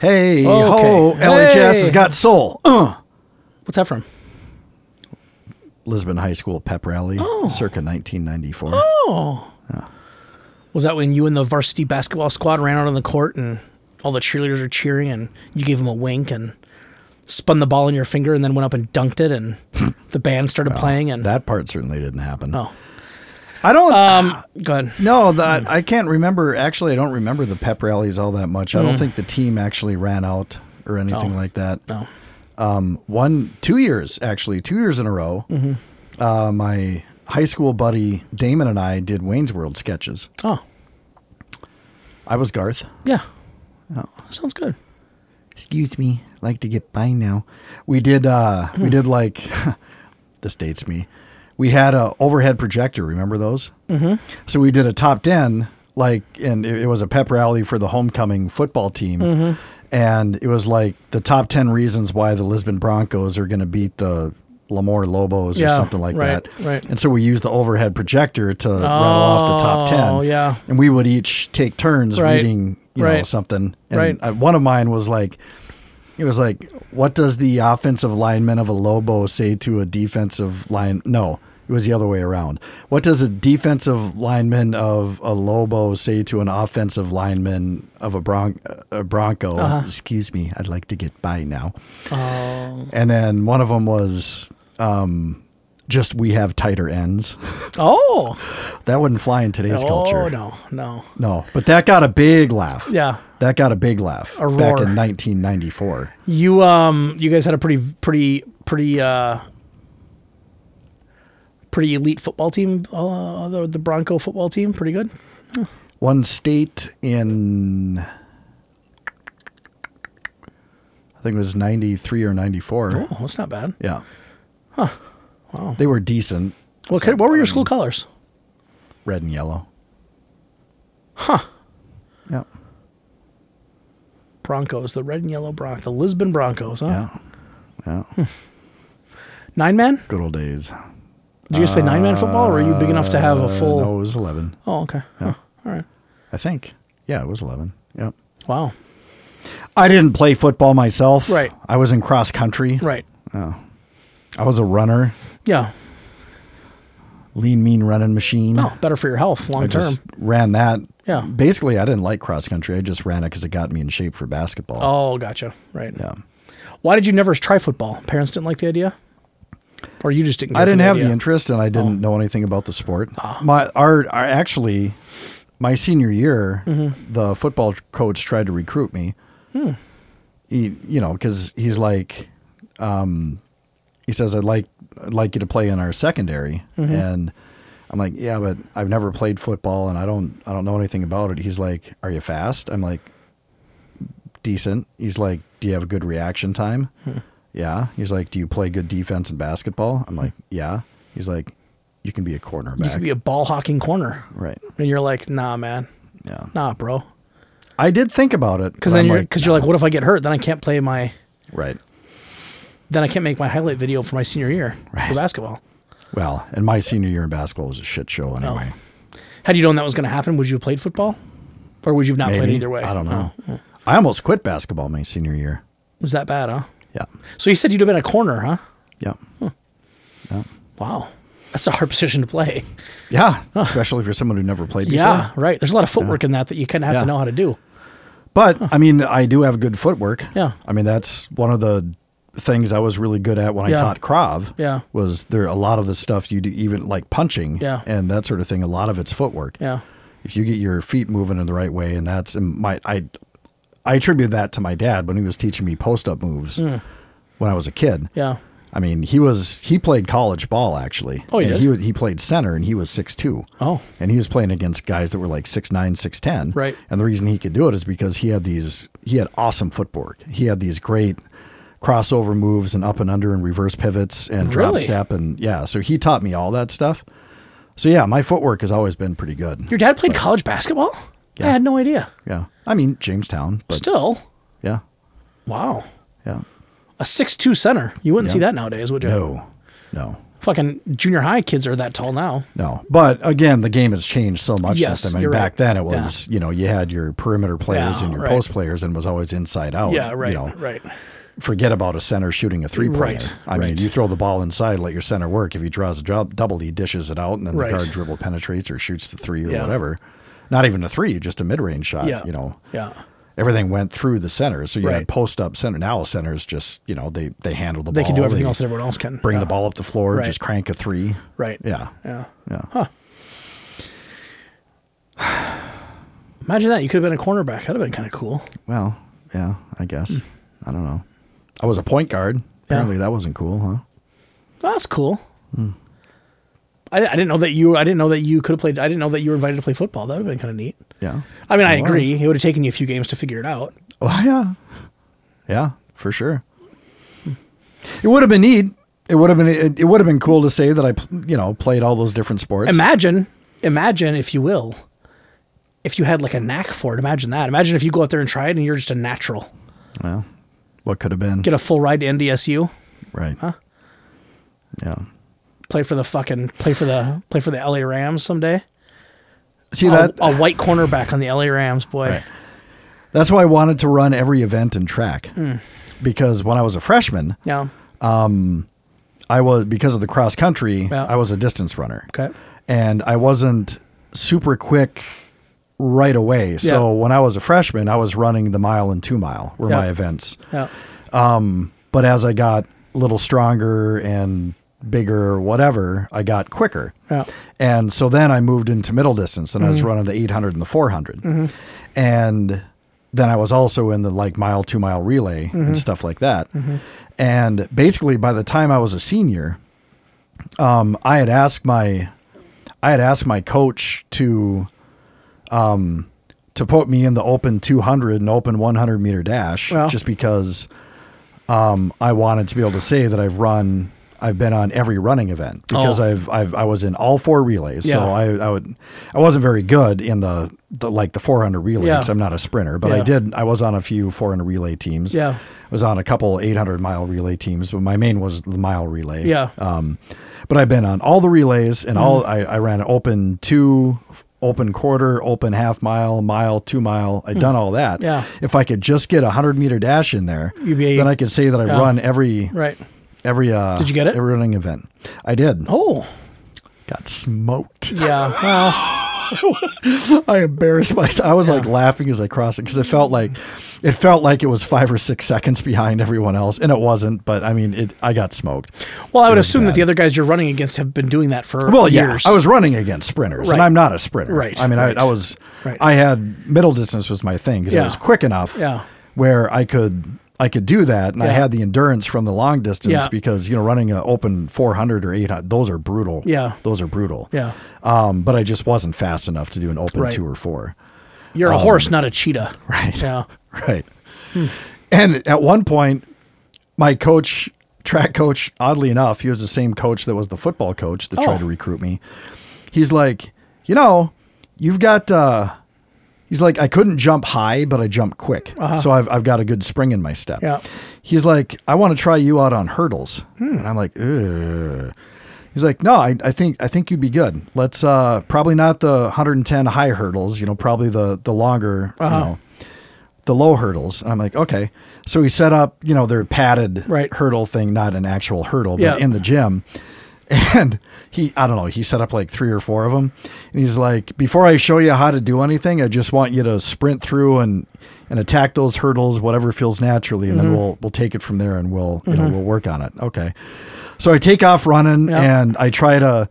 Hey. Okay. Ho. Hey. LHS has got soul. What's that from? Lisbon High School pep rally, circa 1994. Oh. Yeah. Was that when you and the varsity basketball squad ran out on the court and all the cheerleaders were cheering and you gave them a wink and spun the ball in your finger and then went up and dunked it and the band started playing? And that part certainly didn't happen. Oh. I don't... go ahead. No, I can't remember. Actually, I don't remember the pep rallies all that much. I don't think the team actually ran out or anything like that. No. 2 years, actually, 2 years in a row, my high school buddy Damon and I did Wayne's World sketches. Oh. I was Garth. Yeah. Oh. Sounds good. Excuse me. Like to get by now. We did, like, this dates me. We had a overhead projector. Remember those? Mm-hmm. So we did a top 10, like, and it was a pep rally for the homecoming football team. Mm-hmm. And it was like the top 10 reasons why the Lisbon Broncos are going to beat the Lamar Lobos or something like that. Right. And so we used the overhead projector to rattle off the top 10. Oh, yeah. And we would each take turns reading, you know, something. And one of mine was like, it was like, what does the offensive lineman of a Lobo say to a defensive line? No, it was the other way around. What does a defensive lineman of a Lobo say to an offensive lineman of a Bronco? Excuse me, I'd like to get by now. Oh. And then one of them was just we have tighter ends. Oh. That wouldn't fly in today's culture. Oh, no. But that got a big laugh. Yeah. That got a big laugh back in 1994. You you guys had a pretty elite football team, the Bronco football team, pretty good. Huh. Won state in, I think it was 93 or 94. Oh, that's not bad. Yeah. Huh. Wow. They were decent. Well, so, what were your school colors? Red and yellow. Huh. Yeah. Broncos, the red and yellow Broncos, the Lisbon Broncos, huh? Yeah. Yeah. 9-man? Good old days. Did you guys play 9-man football, or were you big enough to have a full... No, it was 11. Oh, okay. Yeah. Oh, all right. I think. Yeah, it was 11. Yep. Wow. I didn't play football myself. Right. I was in cross country. Right. Oh. I was a runner. Yeah. Lean, mean running machine. Oh, better for your health long term. I just ran that. Yeah. Basically, I didn't like cross country. I just ran it because it got me in shape for basketball. Oh, gotcha. Right. Yeah. Why did you never try football? Parents didn't like the idea? Or you just didn't get it? I didn't have the interest, and I didn't know anything about the sport. Oh. Actually, my senior year, the football coach tried to recruit me. Hmm. He, you know, because he's like, he says, I'd like you to play in our secondary. Mm-hmm. And I'm like, yeah, but I've never played football and I don't know anything about it. He's like, are you fast? I'm like, decent. He's like, do you have a good reaction time? Hmm. Yeah. He's like, do you play good defense in basketball? I'm like, yeah. He's like, you can be a cornerback. You can be a ball hawking corner. Right. And you're like, nah, man. Yeah. Nah, bro. I did think about it. Because then you're like, what if I get hurt? Then I can't play my... Right. Then I can't make my highlight video for my senior year for basketball. Well, and my senior year in basketball was a shit show anyway. Oh. Had you known that was going to happen, would you have played football? Or would you have not played either way? I don't know. Oh. I almost quit basketball my senior year. Was that bad, huh? Yeah. So you said you'd have been a corner, huh? Yeah. Huh. Yeah. Wow. That's a hard position to play. Yeah. Huh. Especially if you're someone who never played before. Yeah, right. There's a lot of footwork in that you kind of have to know how to do. But, I mean, I do have good footwork. Yeah. I mean, that's one of the... things I was really good at when I taught Krav was there a lot of the stuff you do, even like punching and that sort of thing. A lot of it's footwork. Yeah. If you get your feet moving in the right way, and that's I attribute that to my dad when he was teaching me post-up moves when I was a kid. Yeah. I mean, he played college ball, actually. Oh, yeah. He played center, and he was 6'2". Oh. And he was playing against guys that were like 6'9", 6'10". Right. And the reason he could do it is because he had awesome footwork. He had these great crossover moves and up and under and reverse pivots and drop step. And yeah, so he taught me all that stuff. So yeah, my footwork has always been pretty good. Your dad played college basketball? Yeah. I had no idea. Yeah. I mean, Jamestown. But still? Yeah. Wow. Yeah. A 6'2" center. You wouldn't see that nowadays, would you? No. Fucking junior high kids are that tall now. No. But again, the game has changed so much since then. I mean, back then it was, you had your perimeter players and your post players, and it was always inside out. Yeah, right, right. Forget about a center shooting a three-pointer. Right, I mean, you throw the ball inside, let your center work. If he draws a double, he dishes it out, and then the guard dribble penetrates or shoots the three or whatever. Not even a three, just a mid-range shot, Yeah. Everything went through the center. So you had post-up center. Now centers just, they handle the ball. They can do everything else that everyone else can. Bring the ball up the floor, just crank a three. Right. Yeah. Huh. Imagine that. You could have been a cornerback. That would have been kind of cool. Well, yeah, I guess. I don't know. I was a point guard. Apparently that wasn't cool, huh? That's cool. Mm. I didn't know that you could have played. I didn't know that you were invited to play football. That would have been kind of neat. Yeah. I mean, I agree. It would have taken you a few games to figure it out. Oh, yeah. Yeah, for sure. It would have been neat. It would have been cool to say that I, played all those different sports. Imagine if you will, if you had like a knack for it. Imagine that. Imagine if you go out there and try it and you're just a natural. Well, what could have been? Get a full ride to NDSU. Right. Huh? Yeah. Play for the LA Rams someday. See that a white cornerback on the LA Rams, boy. Right. That's why I wanted to run every event in track, because when I was a freshman, I was, because of the cross country, I was a distance runner, and I wasn't super quick right away. So when I was a freshman, I was running the mile and 2 mile were my events. But as I got a little stronger and bigger or whatever, I got quicker. Yeah. And so then I moved into middle distance, and I was running the 800 and the 400. Mm-hmm. And then I was also in the like mile, 2 mile relay and stuff like that. Mm-hmm. And basically by the time I was a senior, I had asked my coach to put me in the open 200 and open 100 meter dash, just because I wanted to be able to say that I've been on every running event, because I was in all four relays. Yeah. So I wasn't very good in the 400 relay, because I'm not a sprinter, but I was on a few 400 relay teams. Yeah. I was on a couple 800 mile relay teams, but my main was the mile relay. Yeah. But I've been on all the relays, and I ran an open 2, open quarter, open half mile, 2 mile. I'd done all that. Yeah. If I could just get 100 meter dash in there, then I could say that I've run every did you get it? Every running event. I did. Oh. Got smoked. Yeah. Well, I embarrassed myself. I was like laughing as I crossed it, because it felt like it was 5 or 6 seconds behind everyone else, and it wasn't, but I mean, I got smoked. Well, I would assume that the other guys you're running against have been doing that for years. I was running against sprinters, and I'm not a sprinter. Right. I mean, I had middle distance was my thing, because I was quick enough where I could do that, and I had the endurance from the long distance, because running an open 400 or 800, those are brutal. Yeah, those are brutal. Yeah, but I just wasn't fast enough to do an open 2 or 4. You're a horse, not a cheetah. Right. Yeah. Right. Hmm. And at one point, my coach, track coach, oddly enough, he was the same coach that was the football coach that tried to recruit me. He's like, you've got. He's like, I couldn't jump high, but I jumped quick. Uh-huh. So I've got a good spring in my step. Yeah. He's like, I want to try you out on hurdles. And I'm like, ugh. He's like, no, I think you'd be good. Let's probably not the 110 high hurdles, probably the longer, the low hurdles. And I'm like, okay. So he set up, their padded hurdle thing, not an actual hurdle, but in the gym. And he set up like 3 or 4 of them. And he's like, before I show you how to do anything, I just want you to sprint through and attack those hurdles, whatever feels naturally. And then we'll take it from there, and we'll work on it. Okay. So I take off running, and I try to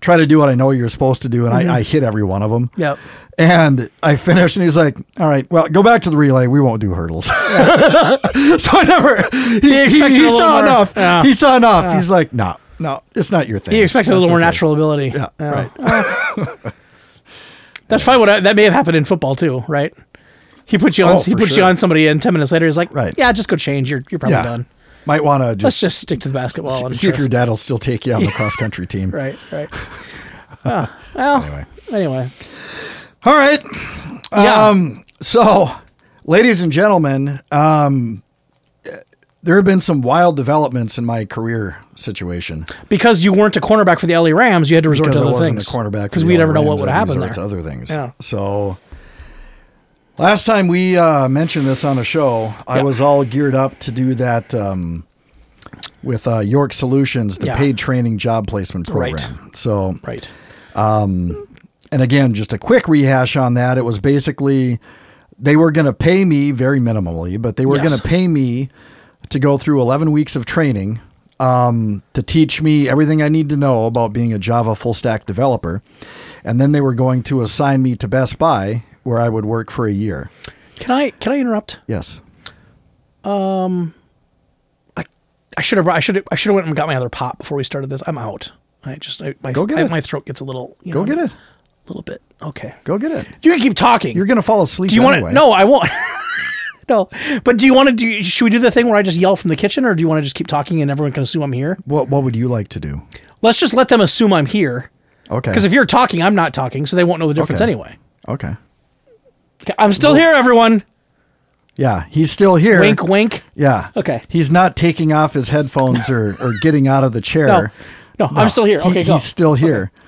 try to do what I know you're supposed to do, and I hit every one of them. Yep. And I finished, and he's like, all right, well, go back to the relay. We won't do hurdles. Yeah. So I never, he saw enough. Yeah. He saw enough. Yeah. He's like, no, it's not your thing. He expected a little more natural ability. Yeah, right. That's probably what that may have happened in football too, right? He put you on, you on somebody, and 10 minutes later, he's like, right. Yeah, just go change. You're probably done. Might want to just... Let's just stick to the basketball. And see if your dad will still take you on the cross-country team. Right. Well, anyway. All right. Yeah. So, ladies and gentlemen, there have been some wild developments in my career situation. Because you weren't a cornerback for the LA Rams, you had to resort to other things. Because I wasn't a cornerback for the LA Rams. Because we never know what would happen there. Other things. Yeah. So... Last time we mentioned this on a show, I was all geared up to do that with York Solutions, the paid training job placement program. Right. So, and again, just a quick rehash on that. It was basically they were going to pay me very minimally, but they were going to pay me to go through 11 weeks of training to teach me everything I need to know about being a Java full stack developer. And then they were going to assign me to Best Buy, where I would work for a year. Can I interrupt? Yes. I should have went and got my other pop before we started this. I'm out. My throat gets a little. Get it. A little bit. Okay. Go get it. You can keep talking. You're gonna fall asleep. Do you want to? No, I won't. No, but do you want to do? Should we do the thing where I just yell from the kitchen, or do you want to just keep talking and everyone can assume I'm here? What would you like to do? Let's just let them assume I'm here. Okay. Because if you're talking, I'm not talking, so they won't know the difference anyway. Okay. I'm still here, everyone. Yeah, he's still here. Wink, wink. Yeah. Okay. He's not taking off his headphones or getting out of the chair. No, I'm still here. Okay, go. He's still here. Okay.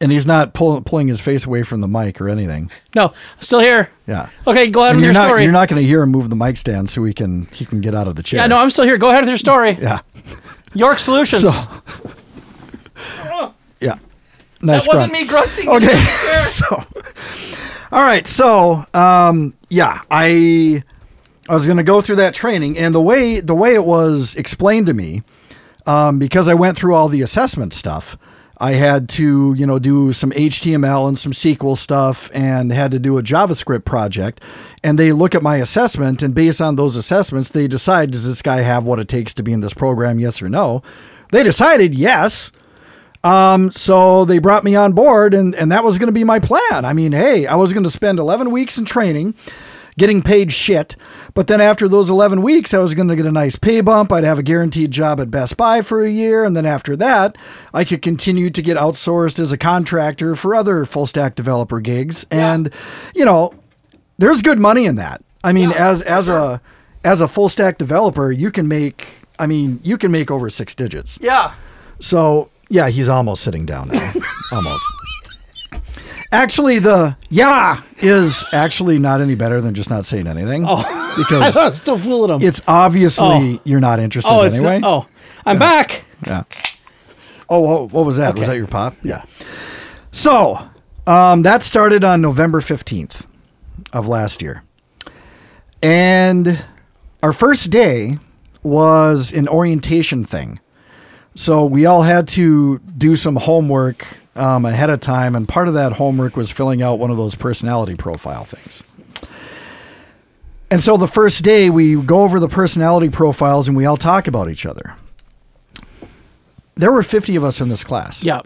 And he's not pulling his face away from the mic or anything. No, I'm still here. Yeah. Okay, go ahead with your story. You're not going to hear him move the mic stand so he can get out of the chair. Yeah, no, I'm still here. Go ahead with your story. Yeah. York Solutions. Yeah. Nice. That wasn't me grunting. Okay. All right, so I was going to go through that training, and the way it was explained to me, because I went through all the assessment stuff, I had to do some HTML and some SQL stuff, and had to do a JavaScript project, and they look at my assessment, and based on those assessments, they decide, does this guy have what it takes to be in this program, yes or no? They decided yes. So they brought me on board, and that was going to be my plan. I mean, hey, I was going to spend 11 weeks in training, getting paid shit. But then after those 11 weeks, I was going to get a nice pay bump. I'd have a guaranteed job at Best Buy for a year. And then after that, I could continue to get outsourced as a contractor for other full stack developer gigs. Yeah. And, there's good money in that. I mean, as a full stack developer, you can make over six digits. Yeah. So... Yeah, he's almost sitting down now. Almost. Actually, the yeah is actually not any better than just not saying anything. Oh, because I thought I was still fooling him. It's obviously you're not interested anyway. I'm back. Yeah. Oh, what was that? Okay. Was that your pop? Yeah. So that started on November 15th of last year. And our first day was an orientation thing. So we all had to do some homework ahead of time, and part of that homework was filling out one of those personality profile things. And so the first day, we go over the personality profiles, and we all talk about each other. There were 50 of us in this class. Yeah.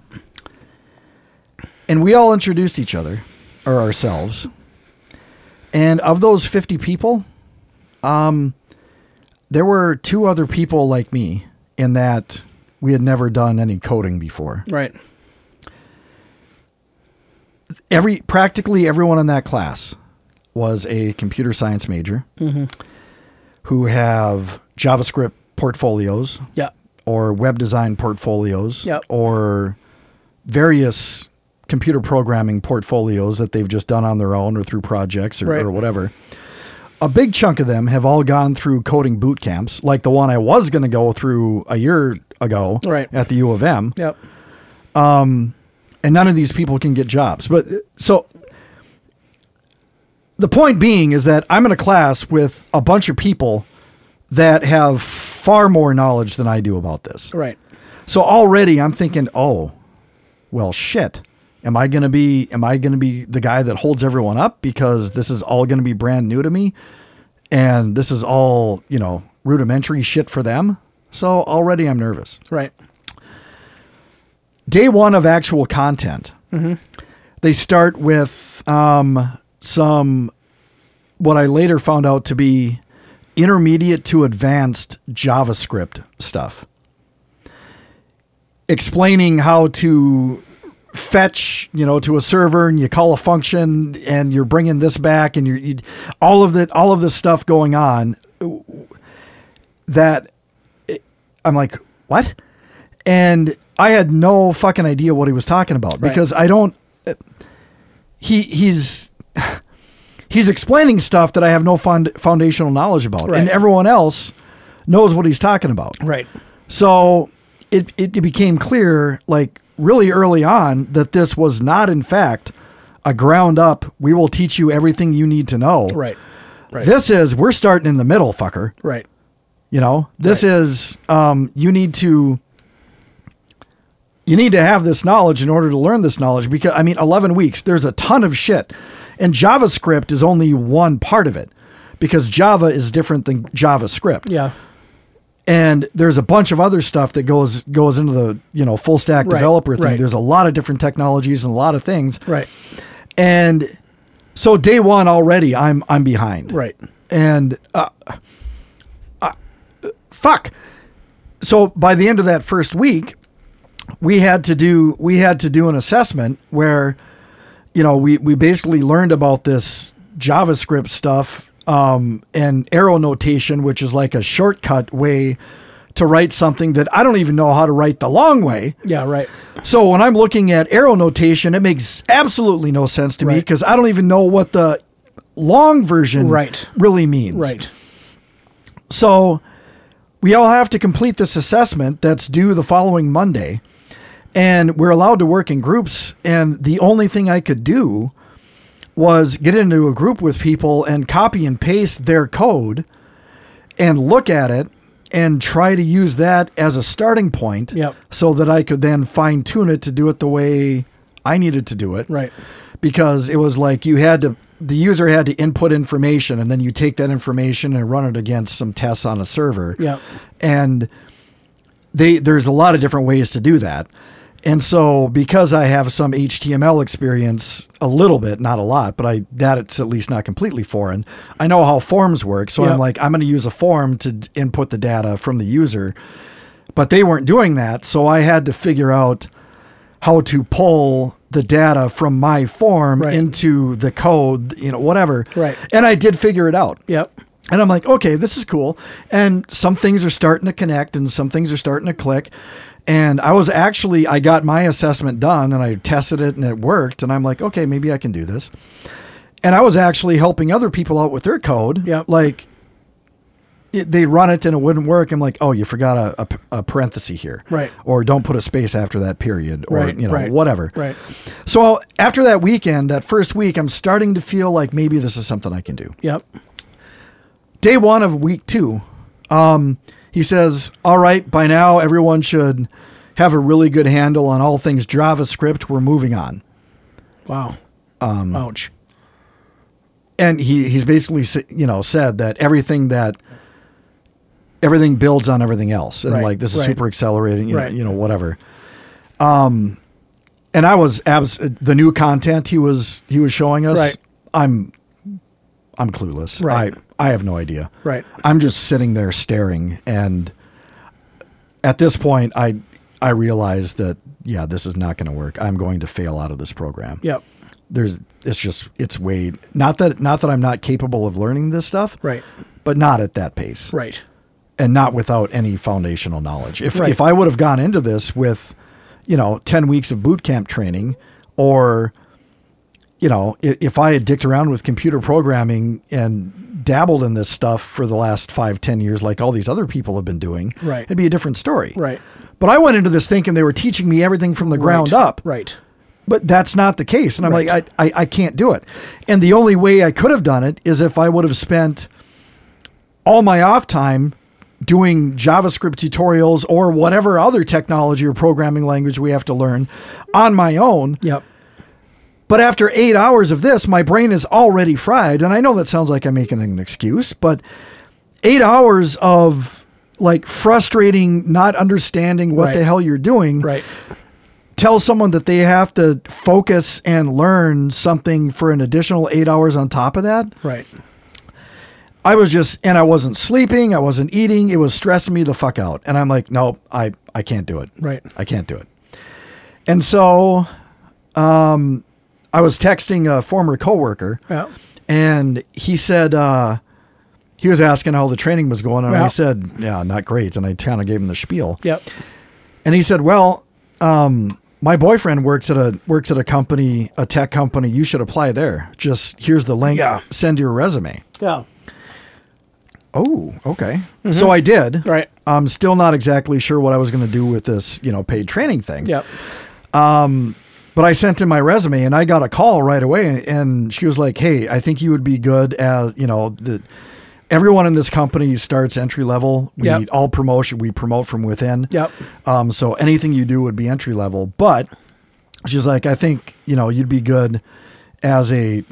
And we all introduced each other, or ourselves. And of those 50 people, there were two other people like me in that... We had never done any coding before. Right. Practically everyone in that class was a computer science major who have JavaScript portfolios or web design portfolios or various computer programming portfolios that they've just done on their own or through projects or whatever. A big chunk of them have all gone through coding boot camps, like the one I was going to go through a year ago at the U of M. Yep. And none of these people can get jobs. But so the point being is that I'm in a class with a bunch of people that have far more knowledge than I do about this. Right. So already I'm thinking, well, shit, am I going to be the guy that holds everyone up because this is all going to be brand new to me and this is all, you know, rudimentary shit for them? So already I'm nervous. Right. Day one of actual content. Mm-hmm. They start with some, what I later found out to be intermediate to advanced JavaScript stuff, explaining how to fetch, you know, to a server, and you call a function and you're bringing this back, and you're all of this stuff going on that I'm like, what? And I had no fucking idea what he was talking about, right? Because I don't, he's explaining stuff that I have no foundational knowledge about, right? And everyone else knows what he's talking about. Right. So it became clear, like, really early on that this was not, in fact, a ground up, we will teach you everything you need to know. Right. Right. This is, we're starting in the middle, fucker. Right. You know, this right. is, you need to have this knowledge in order to learn this knowledge, because, I mean, 11 weeks, there's a ton of shit. And JavaScript is only one part of it, because Java is different than JavaScript. Yeah. And there's a bunch of other stuff that goes into the, you know, full stack right. developer thing. Right. There's a lot of different technologies and a lot of things. Right. And so day one already, I'm behind. Right. And fuck. So by the end of that first week, we had to do an assessment where, you know, we basically learned about this JavaScript stuff and arrow notation, which is like a shortcut way to write something that I don't even know how to write the long way. Yeah, right. So when I'm looking at arrow notation, it makes absolutely no sense to right. me, because I don't even know what the long version right. really means. Right. So we all have to complete this assessment that's due the following Monday, and we're allowed to work in groups. And the only thing I could do was get into a group with people and copy and paste their code and look at it and try to use that as a starting point, yep. so that I could then fine tune it to do it the way I needed to do it. Right. Because it was like the user had to input information, and then you take that information and run it against some tests on a server. Yeah. And there's a lot of different ways to do that. And so, because I have some HTML experience, a little bit, not a lot, but it's at least not completely foreign. I know how forms work. So yep. I'm like, I'm going to use a form to input the data from the user, but they weren't doing that. So I had to figure out how to pull the data from my form right. into the code, you know, whatever. Right. And I did figure it out. Yep. And I'm like, okay, this is cool. And some things are starting to connect and some things are starting to click. And I got my assessment done and I tested it and it worked. And I'm like, okay, maybe I can do this. And I was actually helping other people out with their code. Yep. Like, they run it and it wouldn't work. I'm like, oh, you forgot a parenthesis here. Right. Or don't put a space after that period, or, right, you know, right, whatever. Right. So after that weekend, that first week, I'm starting to feel like maybe this is something I can do. Yep. Day one of week two, he says, all right, by now everyone should have a really good handle on all things JavaScript. We're moving on. Wow. Ouch. And he's basically, you know, said that everything builds on everything else. And right, like, this is right. super accelerating, you, right. know, you know, whatever. And I was the new content he was showing us. Right. I'm clueless. Right. I have no idea. Right. I'm just sitting there staring, and at this point I realized that, yeah, this is not going to work. I'm going to fail out of this program. Yep. It's way, not that I'm not capable of learning this stuff. Right. But not at that pace. Right. And not without any foundational knowledge. If right. if I would have gone into this with, you know, 10 weeks of boot camp training, or, you know, if I had dicked around with computer programming and dabbled in this stuff for the last 5-10 years, like all these other people have been doing, right. it'd be a different story. Right. But I went into this thinking they were teaching me everything from the ground right. up. Right. But that's not the case. And I'm right. like, I can't do it. And the only way I could have done it is if I would have spent all my off time doing JavaScript tutorials or whatever other technology or programming language we have to learn on my own. Yep. But after 8 hours of this, my brain is already fried. And I know that sounds like I'm making an excuse, but 8 hours of like frustrating, not understanding what the hell you're doing. Right. Tell someone that they have to focus and learn something for an additional 8 hours on top of that. Right. I was just, and I wasn't sleeping. I wasn't eating. It was stressing me the fuck out. And I'm like, no, I can't do it. Right. I can't do it. And so I was texting a former coworker and he said, he was asking how the training was going. And I said, yeah, not great. And I kind of gave him the spiel. Yep. And he said, well, my boyfriend works at a company, a tech company. You should apply there. Just here's the link. Yeah. Send your resume. Yeah. Oh, okay. Mm-hmm. So I did. Right. I'm still not exactly sure what I was going to do with this, paid training thing. Yep. But I sent in my resume and I got a call right away and she was like, hey, I think you would be good as, everyone in this company starts entry level. We need all promotion. We promote from within. Yep. So anything you do would be entry level. But she's like, I think, you'd be good as a,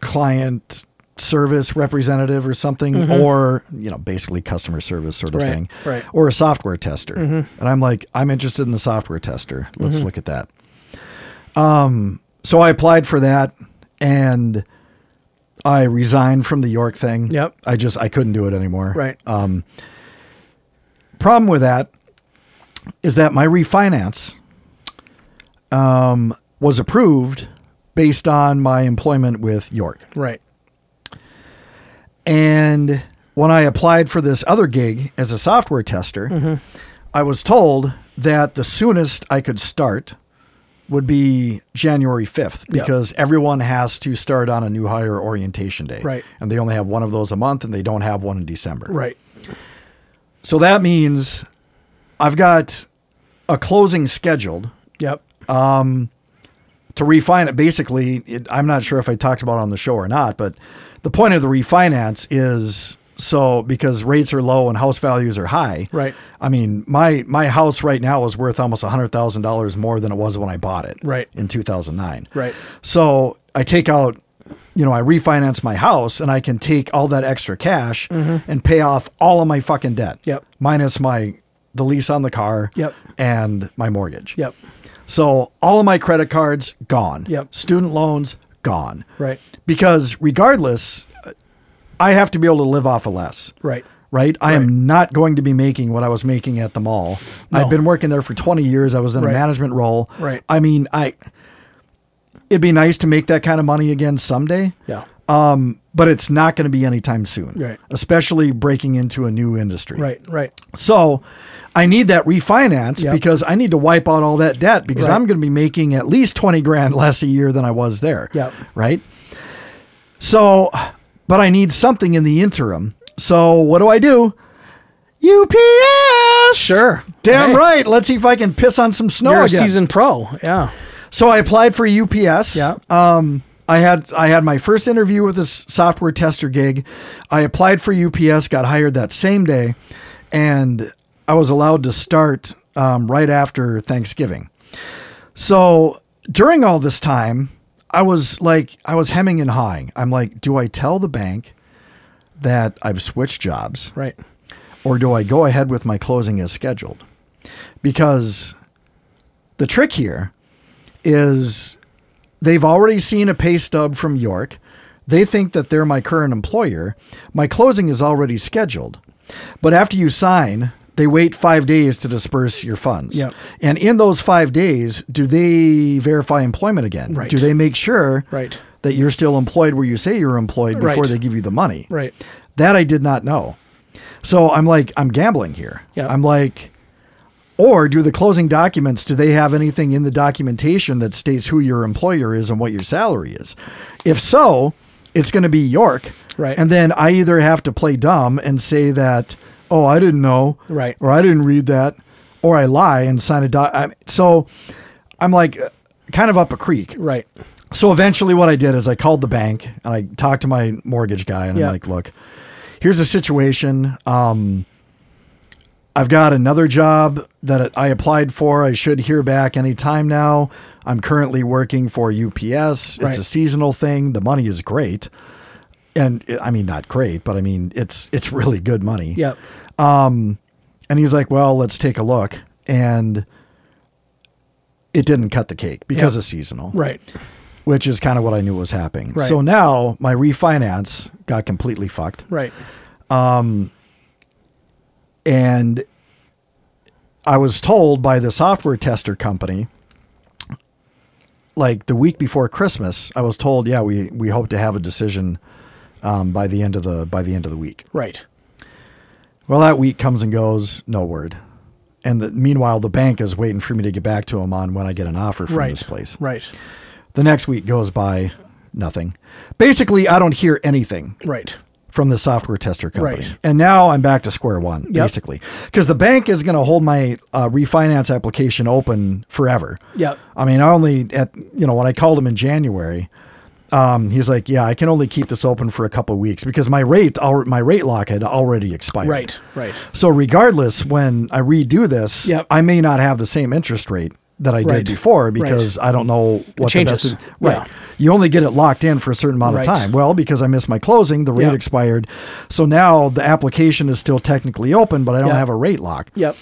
client service representative or something, or basically customer service sort of thing, or a software tester. Mm-hmm. And I'm like, I'm interested in the software tester. Let's look at that. So I applied for that and I resigned from the York thing. Yep. I couldn't do it anymore. Right. Problem with that is that my refinance was approved based on my employment with York. Right. And when I applied for this other gig as a software tester, I was told that the soonest I could start would be January 5th because everyone has to start on a new hire orientation day. Right. And they only have one of those a month and they don't have one in December. Right. So that means I've got a closing scheduled. Yep. To refine it, basically, I'm not sure if I talked about it on the show or not, but the point of the refinance is so because rates are low and house values are high. Right. I mean, my house right now is worth almost $100,000 more than it was when I bought it. Right. In 2009. Right. So I take out, I refinance my house and I can take all that extra cash and pay off all of my fucking debt. Yep. Minus the lease on the car. Yep. And my mortgage. Yep. So all of my credit cards, gone. Yep. Student loans, gone. Right. Because regardless, I have to be able to live off of less. Right. Right. I am not going to be making what I was making at the mall. No. I've been working there for 20 years. I was in a management role. Right. I mean, it'd be nice to make that kind of money again someday. Yeah. But it's not going to be anytime soon. Right. Especially breaking into a new industry. Right. Right. So I need that refinance because I need to wipe out all that debt because I'm going to be making at least 20 grand less a year than I was there. Yeah. Right. So, but I need something in the interim. So what do I do? UPS. Sure. Damn right. Let's see if I can piss on some snow. You're again. A seasoned pro. Yeah. So I applied for UPS. Yeah. I had my first interview with this software tester gig. I applied for UPS, got hired that same day, and I was allowed to start right after Thanksgiving. So during all this time, I was hemming and hawing. I'm like, do I tell the bank that I've switched jobs? Right. Or do I go ahead with my closing as scheduled? Because the trick here is they've already seen a pay stub from York. They think that they're my current employer. My closing is already scheduled. But after you sign, they wait 5 days to disperse your funds. Yep. And in those 5 days, do they verify employment again? Right. Do they make sure that you're still employed where you say you're employed before they give you the money? Right. That I did not know. So I'm like, I'm gambling here. Yep. I'm like... Or do the closing documents, do they have anything in the documentation that states who your employer is and what your salary is? If so, it's going to be York. Right. And then I either have to play dumb and say that, oh, I didn't know. Right. Or I didn't read that. Or I lie and sign a So I'm like kind of up a creek. Right. So eventually what I did is I called the bank and I talked to my mortgage guy and I'm like, look, here's the situation. I've got another job that I applied for. I should hear back any time now. I'm currently working for UPS. Right. It's a seasonal thing. The money is great. And I mean, not great, but I mean, it's really good money. Yep. And he's like, well, let's take a look. And it didn't cut the cake because of seasonal. Right. Which is kind of what I knew was happening. Right. So now my refinance got completely fucked. Right. And I was told by the software tester company, like the week before Christmas, I was told, yeah, we hope to have a decision by the end of the week. Right. Well, that week comes and goes, no word. And meanwhile, the bank is waiting for me to get back to them on when I get an offer from this place. Right. The next week goes by, nothing. Basically, I don't hear anything. Right. From the software tester company. Right. And now I'm back to square one, basically. Because the bank is going to hold my refinance application open forever. Yep. I mean, when I called him in January, he's like, yeah, I can only keep this open for a couple of weeks because my rate lock had already expired. Right, right. So regardless, when I redo this, I may not have the same interest rate that I did before because I don't know what the best is. Right. Yeah. You only get it locked in for a certain amount of time. Well, because I missed my closing, the rate expired. So now the application is still technically open, but I don't have a rate lock. Yep.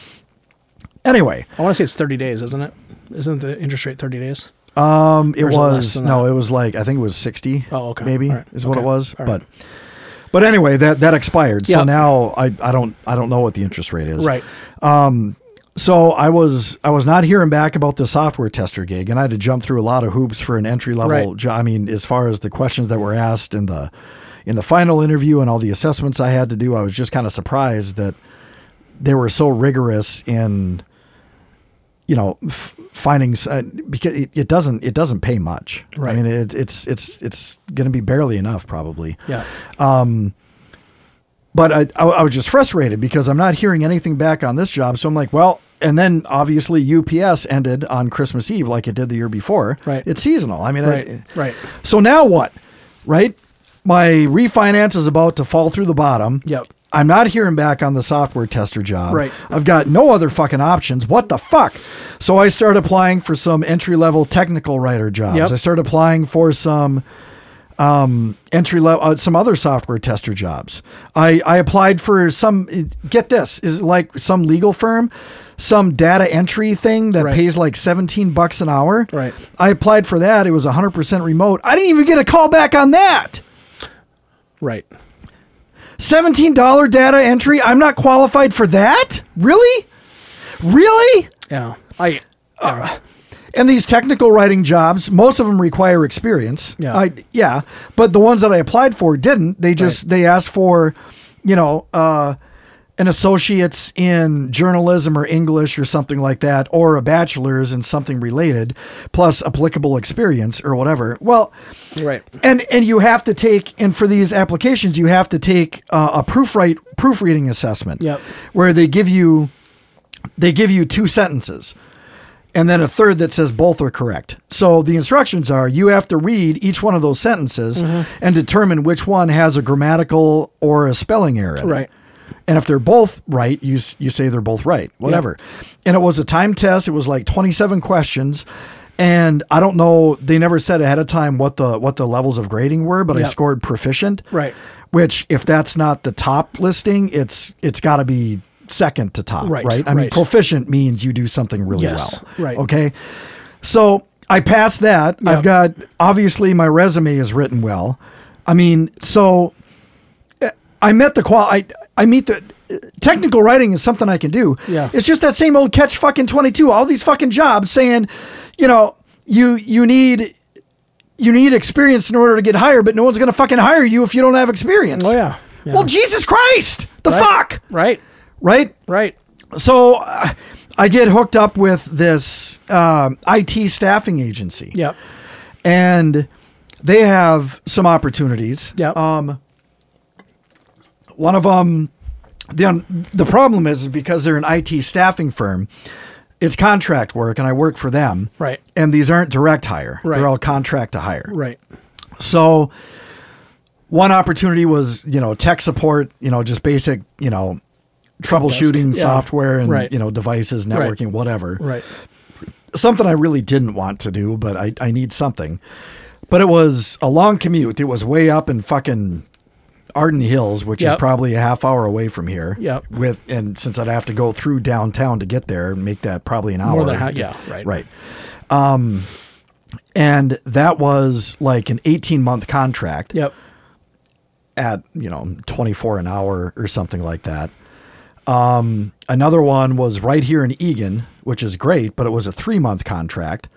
Anyway. I want to say it's 30 days, isn't it? Isn't the interest rate 30 days? It was like, I think it was 60. Oh, okay. Maybe is what it was. All right. But anyway, that expired. Yep. So now I don't know what the interest rate is. Right. So I was not hearing back about the software tester gig, and I had to jump through a lot of hoops for an entry level job. I mean, as far as the questions that were asked in the final interview and all the assessments I had to do, I was just kind of surprised that they were so rigorous in, finding because it doesn't pay much. Right. I mean, it's going to be barely enough probably. Yeah. But I was just frustrated because I'm not hearing anything back on this job. So I'm like, well, and then obviously UPS ended on Christmas Eve like it did the year before. Right. It's seasonal. I mean, so now what? Right. My refinance is about to fall through the bottom. Yep. I'm not hearing back on the software tester job. Right. I've got no other fucking options. What the fuck? So I start applying for some entry level technical writer jobs. Yep. I start applying for some entry level, some other software tester jobs. I applied for some, get this, is like some legal firm, some data entry thing that pays like $17 an hour. Right. I applied for that. It was 100% remote. I didn't even get a call back on that. Right. $17 data entry. I'm not qualified for that. Really? Really? Yeah. And these technical writing jobs, most of them require experience. Yeah. But the ones that I applied for didn't. They just, they asked for, an associate's in journalism or English or something like that, or a bachelor's in something related, plus applicable experience or whatever. Well, and you have to take, and for these applications, you have to take a proofreading assessment, where they give you two sentences. And then a third that says both are correct. So the instructions are you have to read each one of those sentences and determine which one has a grammatical or a spelling error in it. And if they're both right, you say they're both right, whatever. Yep. And it was a time test. It was like 27 questions. And I don't know, they never said ahead of time what the levels of grading were, but I scored proficient. Right. Which if that's not the top listing, it's got to be second to top, right? I mean, proficient means you do something really well, right? Okay. So I passed that. I've got, obviously my resume is written well. I mean, so I met the I meet the technical writing is something I can do. Yeah. It's just that same old catch fucking 22, all these fucking jobs saying, you need experience in order to get hired, but no one's going to fucking hire you if you don't have experience. Oh yeah. Well, Jesus Christ, the fuck. Right. So I get hooked up with this IT staffing agency. Yeah. And they have some opportunities. Yeah. One of them, the problem is because they're an IT staffing firm, it's contract work and I work for them. Right. And these aren't direct hire. Right. They're all contract to hire. Right. So one opportunity was, tech support, just basic, troubleshooting software and devices, networking, whatever. Right. Something I really didn't want to do, but I need something. But it was a long commute. It was way up in fucking Arden Hills, which is probably a half hour away from here. Yep. And since I'd have to go through downtown to get there, make that probably an hour. More than right. And that was like an 18-month contract. Yep. At, $24 an hour or something like that. Another one was right here in Egan, which is great, but it was a 3-month contract.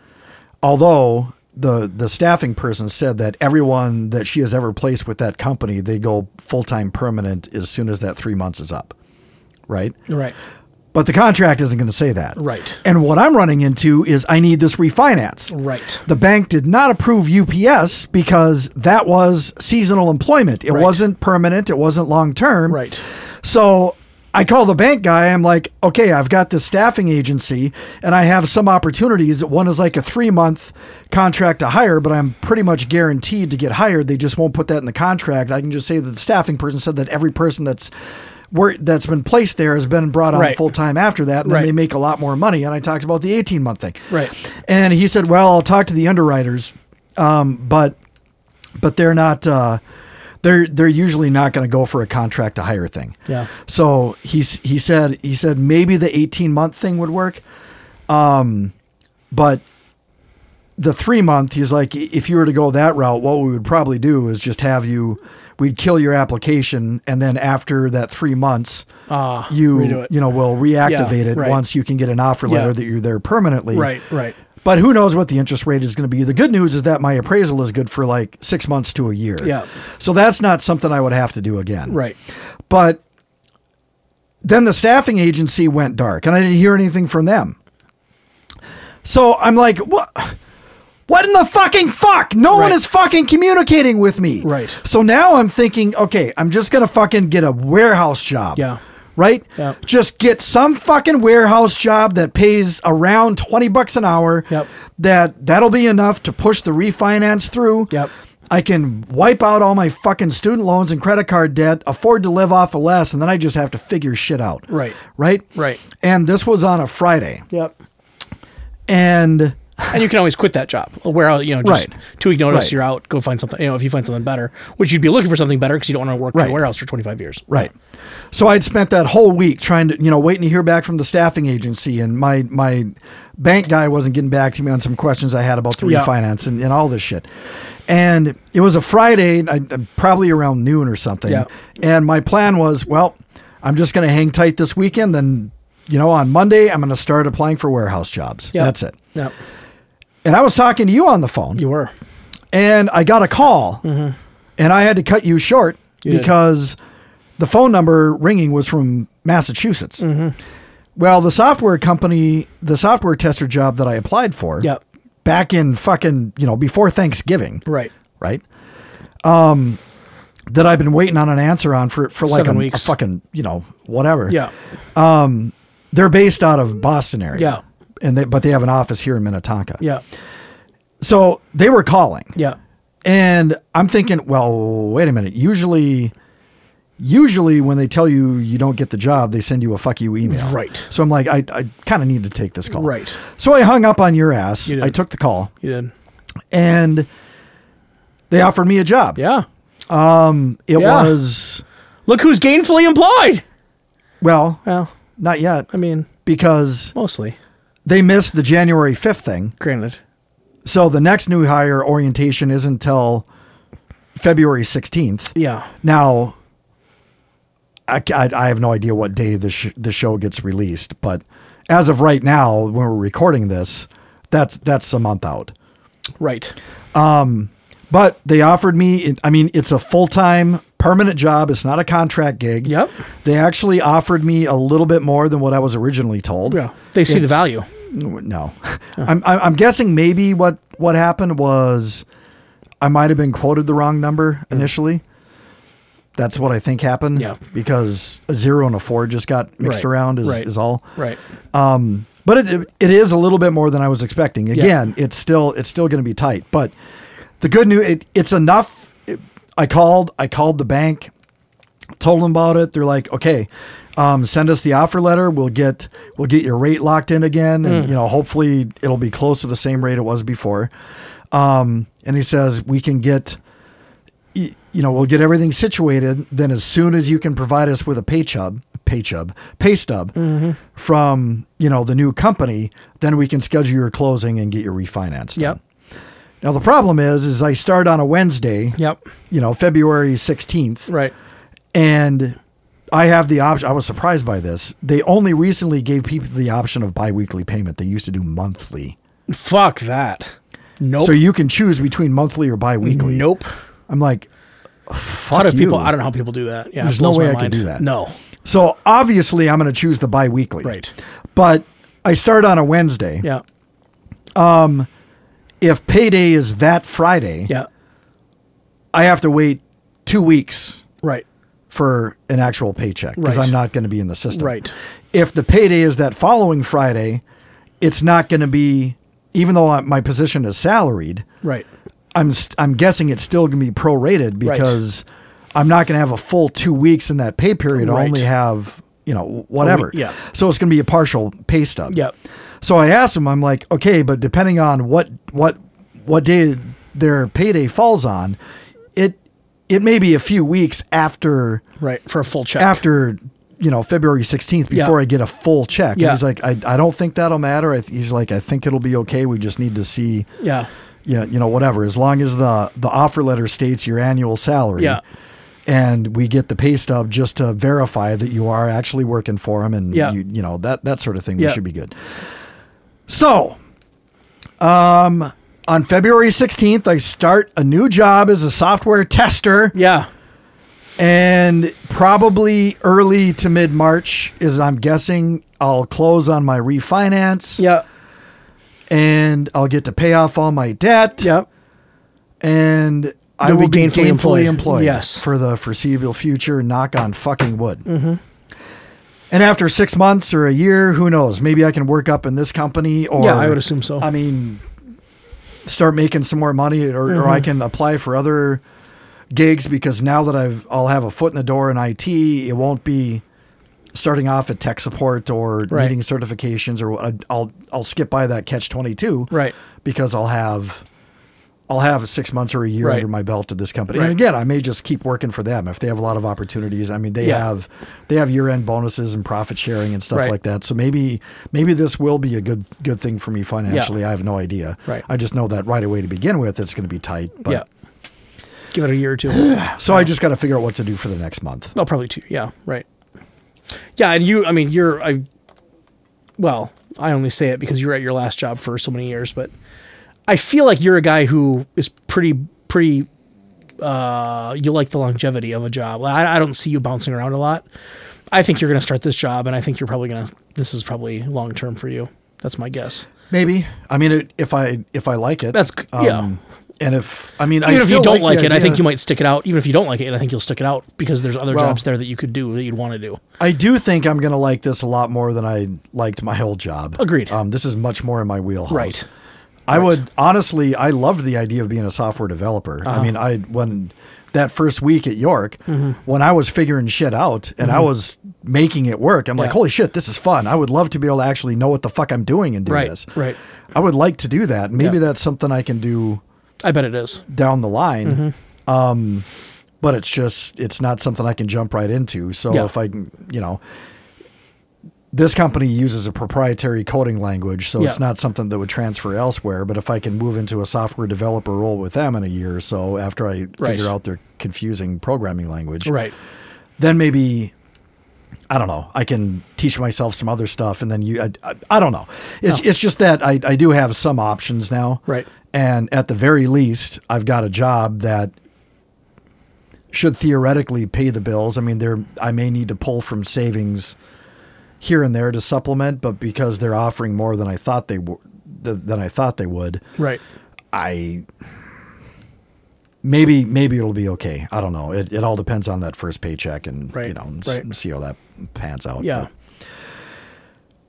Although the staffing person said that everyone that she has ever placed with that company, they go full-time permanent as soon as that 3 months is up. Right? Right. But the contract isn't going to say that. Right. And what I'm running into is I need this refinance. Right. The bank did not approve UPS because that was seasonal employment. It wasn't permanent. It wasn't long-term. Right. So I call the bank guy. I'm like, okay, I've got this staffing agency and I have some opportunities. One is like a 3-month contract to hire, but I'm pretty much guaranteed to get hired. They just won't put that in the contract. I can just say that the staffing person said that every person that's been placed there has been brought on full time after that. And then they make a lot more money. And I talked about the 18-month thing. Right. And he said, well, I'll talk to the underwriters. But they're not, they're usually not going to go for a contract to hire thing. Yeah. So he said maybe the 18-month thing would work. But the 3-month, he's like, if you were to go that route, what we would probably do is just have you, we'd kill your application. And then after that 3 months, we'll reactivate it once you can get an offer letter that you're there permanently. Right. Right. But who knows what the interest rate is going to be. The good news is that my appraisal is good for like 6 months to a year. Yeah. So that's not something I would have to do again. Right. But then the staffing agency went dark and I didn't hear anything from them. So I'm like, what in the fucking fuck? No one is fucking communicating with me. Right. So now I'm thinking, okay, I'm just going to fucking get a warehouse job. Yeah. Right? Yep. Just get some fucking warehouse job that pays around $20 an hour. Yep. That'll be enough to push the refinance through. Yep. I can wipe out all my fucking student loans and credit card debt, afford to live off of less, and then I just have to figure shit out. Right. Right? Right. And this was on a Friday. Yep. And you can always quit that job. Where, just 2 week notice, you're out, go find something, if you find something better, which you'd be looking for something better because you don't want to work in a warehouse for 25 years. Right. So I'd spent that whole week trying to, waiting to hear back from the staffing agency, and my bank guy wasn't getting back to me on some questions I had about the refinance and all this shit. And it was a Friday, probably around noon or something. Yeah. And my plan was, I'm just going to hang tight this weekend. Then, on Monday, I'm going to start applying for warehouse jobs. Yep. That's it. Yeah. And I was talking to you on the phone. You were. And I got a call, and I had to cut you short because the phone number ringing was from Massachusetts. Mm-hmm. Well, the software company, the software tester job that I applied for back in fucking, before Thanksgiving. Right. Right. That I've been waiting on an answer on for like 7 weeks. A fucking, whatever. Yeah. They're based out of Boston area. Yeah. But they have an office here in Minnetonka. Yeah. So they were calling. Yeah. And I'm thinking, wait a minute. Usually when they tell you you don't get the job, they send you a fuck you email. Right. So I'm like, I kind of need to take this call. Right. So I hung up on your ass. You did. I took the call. You did. And they offered me a job. Yeah. It was. Look who's gainfully employed. Well, not yet. I mean, because mostly. They missed the January 5th thing. Granted. So the next new hire orientation isn't until February 16th. Yeah. Now, I have no idea what day the show gets released, but as of right now, when we're recording this, that's a month out. Right. But they offered me, it's a full-time permanent job. It's not a contract gig. Yep. They actually offered me a little bit more than what I was originally told. Yeah. They see the value. No. Yeah. I'm guessing maybe what happened was I might have been quoted the wrong number initially. That's what I think happened. Yeah. Because a 0 and a 4 just got mixed around is all. Right. But it is a little bit more than I was expecting. Again, it's still going to be tight. But the good news, it's enough. I called the bank. told them about it. They're like, okay, send us the offer letter. We'll get your rate locked in again. And, hopefully it'll be close to the same rate it was before. And he says, we can get, we'll get everything situated. Then as soon as you can provide us with a pay stub from, the new company, then we can schedule your closing and get your refinance done. Yep. Now the problem is I start on a Wednesday, February 16th. Right. And I have the option. I was surprised by this. They only recently gave people the option of biweekly payment. They used to do monthly. Fuck that. Nope. So you can choose between monthly or biweekly. Nope. I'm like, fuck you. I don't know how people do that. Yeah, there's no way I can do that. No. So obviously I'm going to choose the biweekly. Right. But I start on a Wednesday. Yeah. If payday is that Friday, I have to wait 2 weeks. Right. For an actual paycheck because I'm not going to be in the system. Right. If the payday is that following Friday, it's not going to be, even though my position is salaried. Right. I'm guessing it's still going to be prorated because I'm not going to have a full 2 weeks in that pay period. I only have, whatever. Yeah. So it's going to be a partial pay stub. Yep. So I asked him, I'm like, okay, but depending on what day their payday falls on, it may be a few weeks after, for a full check. After, February 16th, before I get a full check. Yeah. And he's like, I don't think that'll matter. He's like, I think it'll be okay. We just need to see, whatever. As long as the offer letter states your annual salary, and we get the pay stub just to verify that you are actually working for him, and that sort of thing, we should be good. So, on February 16th, I start a new job as a software tester. Yeah. And probably early to mid-March is, I'm guessing, I'll close on my refinance. Yeah. And I'll get to pay off all my debt. Yep. Yeah. And I will be gainfully employed. Yes. For the foreseeable future, knock on fucking wood. Mm-hmm. And after 6 months or a year, who knows? Maybe I can work up in this company. Or, I would assume so. I mean, start making some more money or I can apply for other gigs because now that I'll have a foot in the door in IT, it won't be starting off at tech support or needing certifications or I'll skip by that catch-22 because I'll have 6 months or a year under my belt at this company. And again, I may just keep working for them if they have a lot of opportunities. I mean, they have year-end bonuses and profit sharing and stuff like that. So maybe this will be a good thing for me financially. I have no idea. Right. I just know that right away to begin with, it's going to be tight. But give it a year or two. So I just got to figure out what to do for the next month. Well, probably two. Yeah. Right. Yeah. And you, I mean, I only say it because you were at your last job for so many years, but I feel like you're a guy who is pretty, you like the longevity of a job. I don't see you bouncing around a lot. I think you're going to start this job and I think you're probably this is probably long-term for you. That's my guess. Maybe. I mean, if I like it, that's And if you don't like it, I think you might stick it out. Even if you don't like it, I think you'll stick it out because there's other jobs there that you could do that you'd want to do. I do think I'm going to like this a lot more than I liked my old job. Agreed. This is much more in my wheelhouse. Right. I loved the idea of being a software developer. Uh-huh. I mean, when that first week at York, when I was figuring shit out and I was making it work, I'm like, holy shit, this is fun. I would love to be able to actually know what the fuck I'm doing and do this. Right. I would like to do that. Maybe that's something I can do. I bet it is. Down the line. Mm-hmm. But it's not something I can jump right into. So if I can, this company uses a proprietary coding language, so it's not something that would transfer elsewhere. But if I can move into a software developer role with them in a year or so after I figure out their confusing programming language, then maybe, I don't know, I can teach myself some other stuff. And then I don't know. It's just that I do have some options now. Right. And at the very least, I've got a job that should theoretically pay the bills. I mean, I may need to pull from savings here and there to supplement, but because they're offering more than I thought they would. Right. Maybe it'll be okay. I don't know. It all depends on that first paycheck and see how that pans out. Yeah.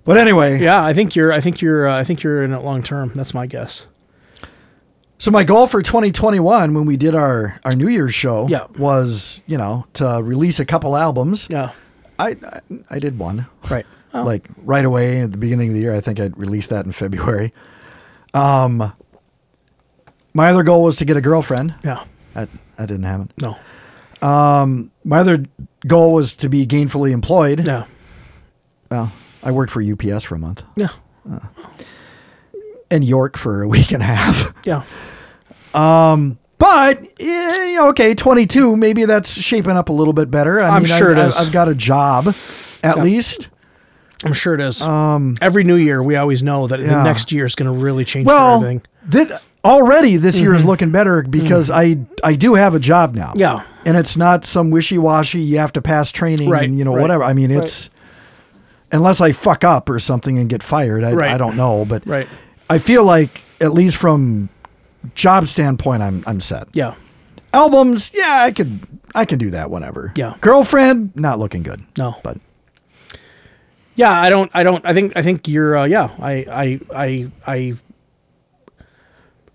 But anyway, I think you're in it long term. That's my guess. So my goal for 2021, when we did our New Year's show, was, you know, to release a couple albums. Yeah. I did one. Right. Oh. Like right away at the beginning of the year. I think I'd released that in February. My other goal was to get a girlfriend. Yeah. I didn't have it. No. My other goal was to be gainfully employed. Yeah. Well, I worked for UPS for a month. Yeah. And York for a week and a half. Yeah. But, yeah, okay, 22, maybe that's shaping up a little bit better. I'm sure it is. I've got a job, at least. I'm sure it is. Every new year, we always know that the next year is going to really change everything. Already this year is looking better because I do have a job now. Yeah. And it's not some wishy-washy, you have to pass training and, you know, whatever. I mean, it's, unless I fuck up or something and get fired, I don't know. But I feel like, at least from job standpoint, I'm set. Yeah. Albums, I can do that whenever. Yeah. Girlfriend, not looking good. No. But yeah, I think you're I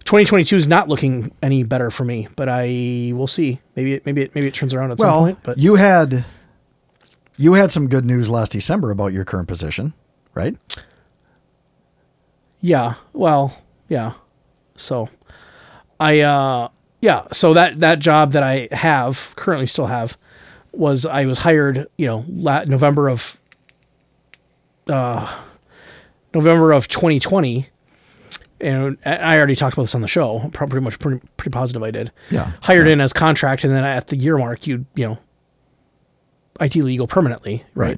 2022 is not looking any better for me, but I will see. Maybe it turns around at some point. But you had some good news last December about your current position, right? Yeah. Well, yeah. So so that job that I have currently still have was, I was hired, you know, November of 2020. And I already talked about this on the show. I'm pretty positive I did. Yeah. Hired in as contract. And then at the year mark, you know, IT legal permanently. Right.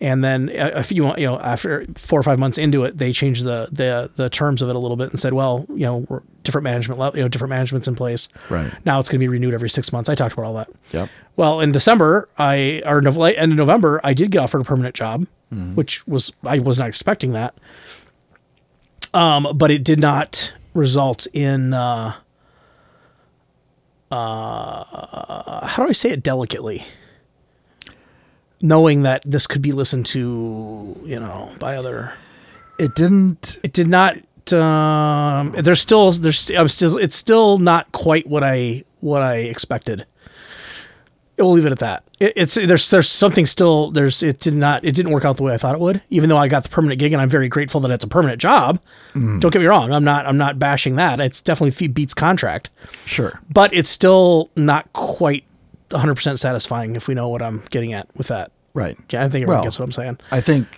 And then a few, you know, after 4 or 5 months into it, they changed the terms of it a little bit and said, well, you know, we're different management level, you know, different management's in place. Right. Now it's going to be renewed every 6 months. I talked about all that. Yep. Well, in December, end of November, I did get offered a permanent job, which was, I was not expecting that. But it did not result in, how do I say it delicately? Knowing that this could be listened to, you know, by other. It did not. It's still not quite what I expected. We'll leave it at that. It didn't work out the way I thought it would, even though I got the permanent gig and I'm very grateful that it's a permanent job. Don't get me wrong. I'm not bashing that. It's definitely beats contract. Sure. But it's still not quite 100% satisfying, if we know what I'm getting at with that. Right. Yeah, I think everyone gets what I'm saying. I think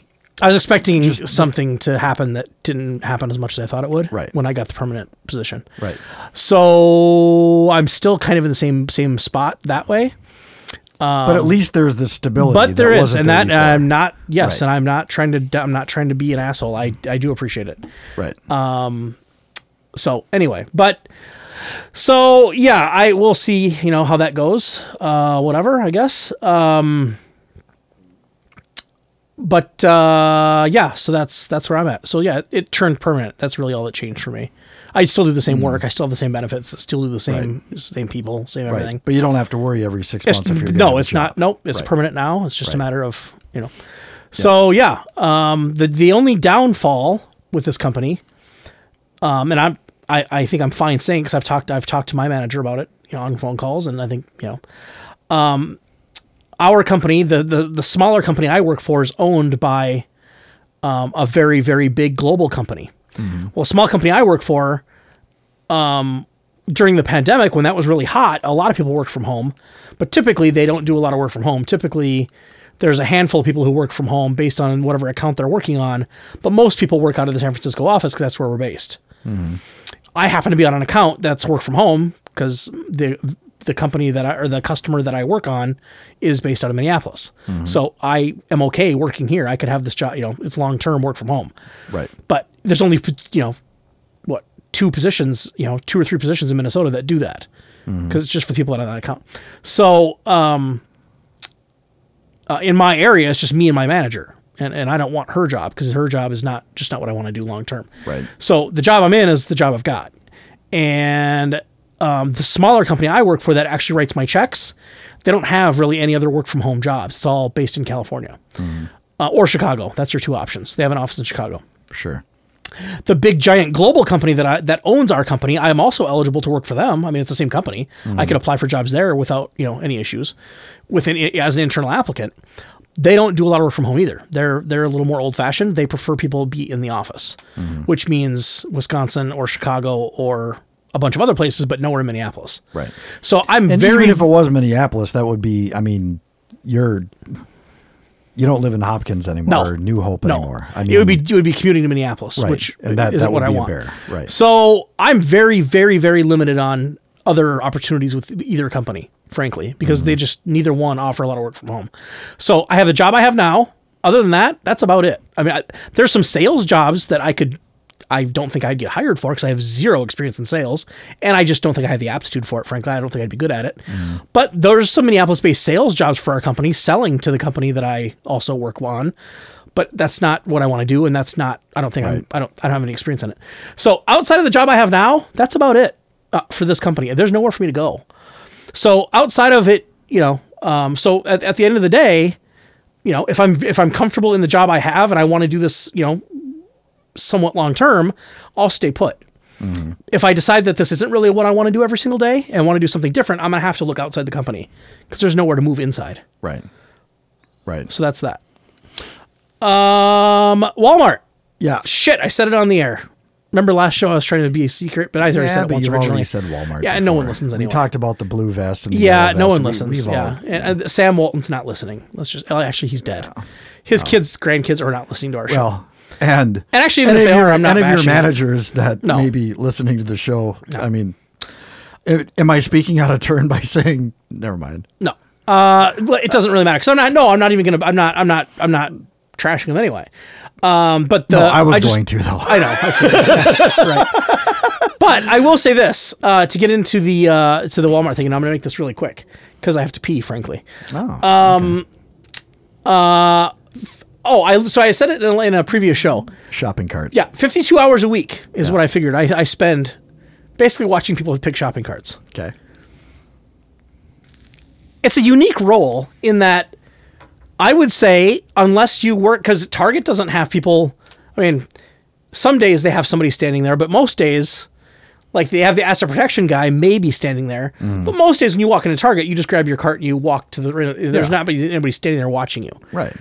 I was expecting something to happen that didn't happen as much as I thought it would. Right. When I got the permanent position. Right. So I'm still kind of in the same spot that way. But at least there's the stability. But there is, and that I'm not. Yes, right. And I'm not trying to be an asshole. I do appreciate it. Right. So anyway, but. So yeah, I will see, you know, how that goes, whatever, I guess. So that's where I'm at. So yeah, it turned permanent. That's really all that changed for me. I still do the same work. I still have the same benefits. I still do the same, same people, same everything. But you don't have to worry every 6 months if you're no, it's not. Nope. It's permanent now. It's just a matter of, you know, so the only downfall with this company, and I think I'm fine saying, because I've talked to my manager about it, you know, on phone calls, and I think, you know, our company, the smaller company I work for, is owned by a very, very big global company. Mm-hmm. Well, a small company I work for, during the pandemic, when that was really hot, a lot of people worked from home, but typically they don't do a lot of work from home. Typically, there's a handful of people who work from home based on whatever account they're working on, but most people work out of the San Francisco office because that's where we're based. Mm-hmm. I happen to be on an account that's work from home because the company the customer that I work on is based out of Minneapolis. Mm-hmm. So I am okay working here. I could have this job, you know, it's long-term work from home. Right. But there's only, you know, what, two or three positions in Minnesota that do that, because it's just for people that are on that account. So in my area, it's just me and my manager. And I don't want her job, because her job is not what I want to do long term. Right. So the job I'm in is the job I've got. And the smaller company I work for that actually writes my checks, they don't have really any other work from home jobs. It's all based in California or Chicago. That's your two options. They have an office in Chicago. Sure. the big giant global company that that owns our company, I am also eligible to work for them. I mean, it's the same company. Mm-hmm. I could apply for jobs there without, you know, any issues within as an internal applicant. They don't do a lot of work from home either. They're a little more old fashioned. They prefer people be in the office, mm-hmm. which means Wisconsin or Chicago or a bunch of other places, but nowhere in Minneapolis. Right. So even if it was Minneapolis, that would be, I mean, you don't live in Hopkins anymore or New Hope anymore. I mean, it would be commuting to Minneapolis, right. Which and that, isn't that what I want. Bear. Right. So I'm very, very, very limited on other opportunities with either company, frankly, because mm-hmm. they just neither one offer a lot of work from home. So I have the job I have now. Other than that, that's about it. I mean, there's some sales jobs that I don't think I'd get hired for because I have zero experience in sales, and I just don't think I have the aptitude for it. Frankly, I don't think I'd be good at it. Mm. But there's some Minneapolis-based sales jobs for our company, selling to the company that I also work on. But that's not what I want to do, and that's not. I don't think right. I don't have any experience in it. So outside of the job I have now, that's about it for this company. There's nowhere for me to go. So outside of it, you know. So at the end of the day, you know, if I'm comfortable in the job I have and I want to do this, you know, somewhat long term, I'll stay put. Mm-hmm. If I decide that this isn't really what I want to do every single day and want to do something different, I'm gonna have to look outside the company because there's nowhere to move inside. Right. So that's that. Walmart. Yeah. Shit, I said it on the air. Remember last show I was trying to be a secret, but I already said it once originally. Said Walmart. Yeah, and no one listens anymore. We talked about the blue vest. And the yellow vest. No one listens. And Sam Walton's not listening. Actually, he's dead. Yeah. His kids, grandkids, are not listening to our show. Well. And actually, even if they are, I'm not bashing. Of your managers that may be listening to the show, I mean, am I speaking out of turn by saying, never mind? No, it doesn't really matter because I'm not trashing them anyway. I was going to though. I know. Right. But I will say this to get into the Walmart thing, and I'm going to make this really quick because I have to pee, frankly. So I said it in a previous show. Shopping cart. Yeah, 52 hours a week is what I figured. I spend basically watching people pick shopping carts. Okay. It's a unique role in that I would say unless you work, because Target doesn't have people. I mean, some days they have somebody standing there, but most days, like they have the asset protection guy maybe standing there. Mm. But most days when you walk into Target, you just grab your cart and you walk to the. There's not anybody standing there watching you. Right.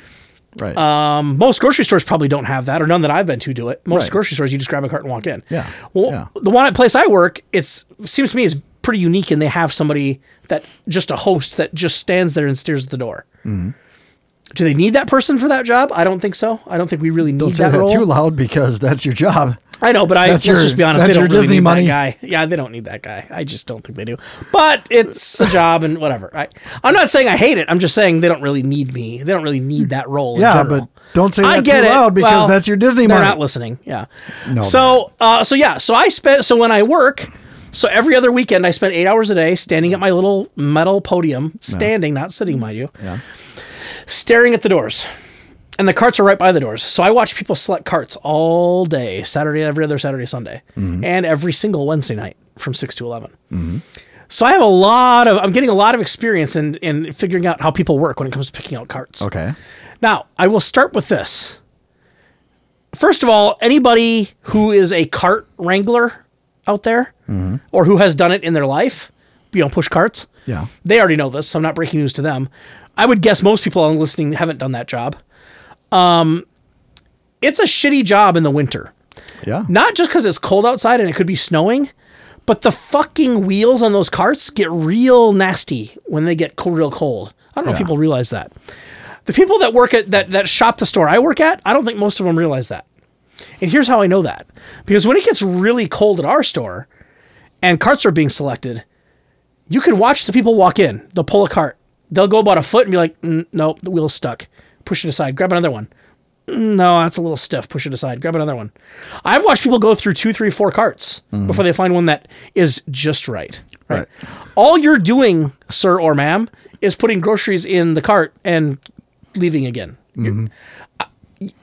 Right. Most grocery stores probably don't have that, or none that I've been to do it. Most grocery stores, you just grab a cart and walk in. Yeah. Well, the one place I work, seems to me is pretty unique, and they have somebody that just a host that just stands there and stares at the door. Mm-hmm. Do they need that person for that job? I don't think so. I don't think we really need that role. Don't say that too loud because that's your job. I know, but let's just be honest. They don't really need that guy. Yeah, they don't need that guy. I just don't think they do. But it's a job and whatever. I'm not saying I hate it. I'm just saying they don't really need me. They don't really need that role in general. Yeah, but don't say that too loud because that's your Disney money. They're not listening. Yeah. No. So when I work, so every other weekend I spend 8 hours a day standing at my little metal podium, standing, not sitting, mind you, staring at the doors. And the carts are right by the doors. So I watch people select carts all day, Saturday, every other Saturday, Sunday, mm-hmm. and every single Wednesday night from 6 to 11. Mm-hmm. So I have I'm getting a lot of experience in figuring out how people work when it comes to picking out carts. Okay. Now, I will start with this. First of all, anybody who is a cart wrangler out there mm-hmm. or who has done it in their life, you know, push carts, they already know this, so I'm not breaking news to them. I would guess most people on listening haven't done that job. It's a shitty job in the winter. Yeah. Not just because it's cold outside and it could be snowing, but the fucking wheels on those carts get real nasty when they get real cold. I don't know if people realize that. The people that work at that shop, the store I work at, I don't think most of them realize that. And here's how I know that. Because when it gets really cold at our store and carts are being selected, you can watch the people walk in. They'll pull a cart. They'll go about a foot and be like, no, the wheel's stuck. Push it aside. Grab another one. No, that's a little stiff. Push it aside. Grab another one. I've watched people go through 2, 3, 4 carts mm-hmm. before they find one that is just right. Right. All you're doing, sir or ma'am, is putting groceries in the cart and leaving again. Mm-hmm.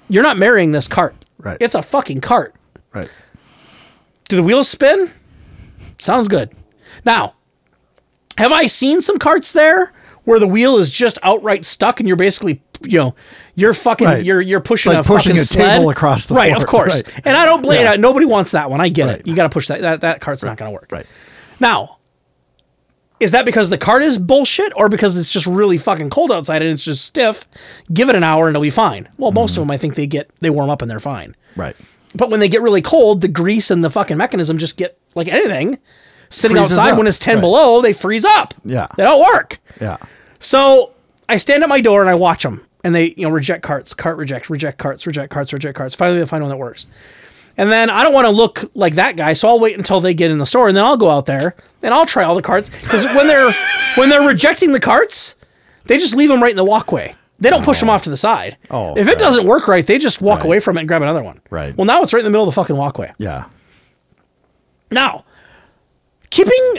You're not marrying this cart. Right. It's a fucking cart. Right. Do the wheels spin? Sounds good. Now, have I seen some carts there where the wheel is just outright stuck and you're basically you know, you're fucking, right. you're pushing like a pushing fucking a sled. Table across the right, floor. Of course. Right. And I don't blame it. Nobody wants that one. I get it. You got to push that cart's not going to work. Right. Now, is that because the cart is bullshit or because it's just really fucking cold outside and it's just stiff? Give it an hour and it'll be fine. Well, most of them, I think they warm up and they're fine. Right. But when they get really cold, the grease and the fucking mechanism just get like anything sitting freezes outside up. When it's 10 below, they freeze up. Yeah. They don't work. Yeah. So I stand at my door and I watch them and they, you know, reject carts, cart rejects, reject carts, reject carts, reject carts. Finally, they find one that works. And then I don't want to look like that guy, so I'll wait until they get in the store, and then I'll go out there and I'll try all the carts. Because when they're rejecting the carts, they just leave them right in the walkway. They don't push them off to the side. Oh, if it doesn't work right, they just walk away from it and grab another one. Right. Well, now it's right in the middle of the fucking walkway. Yeah. Now,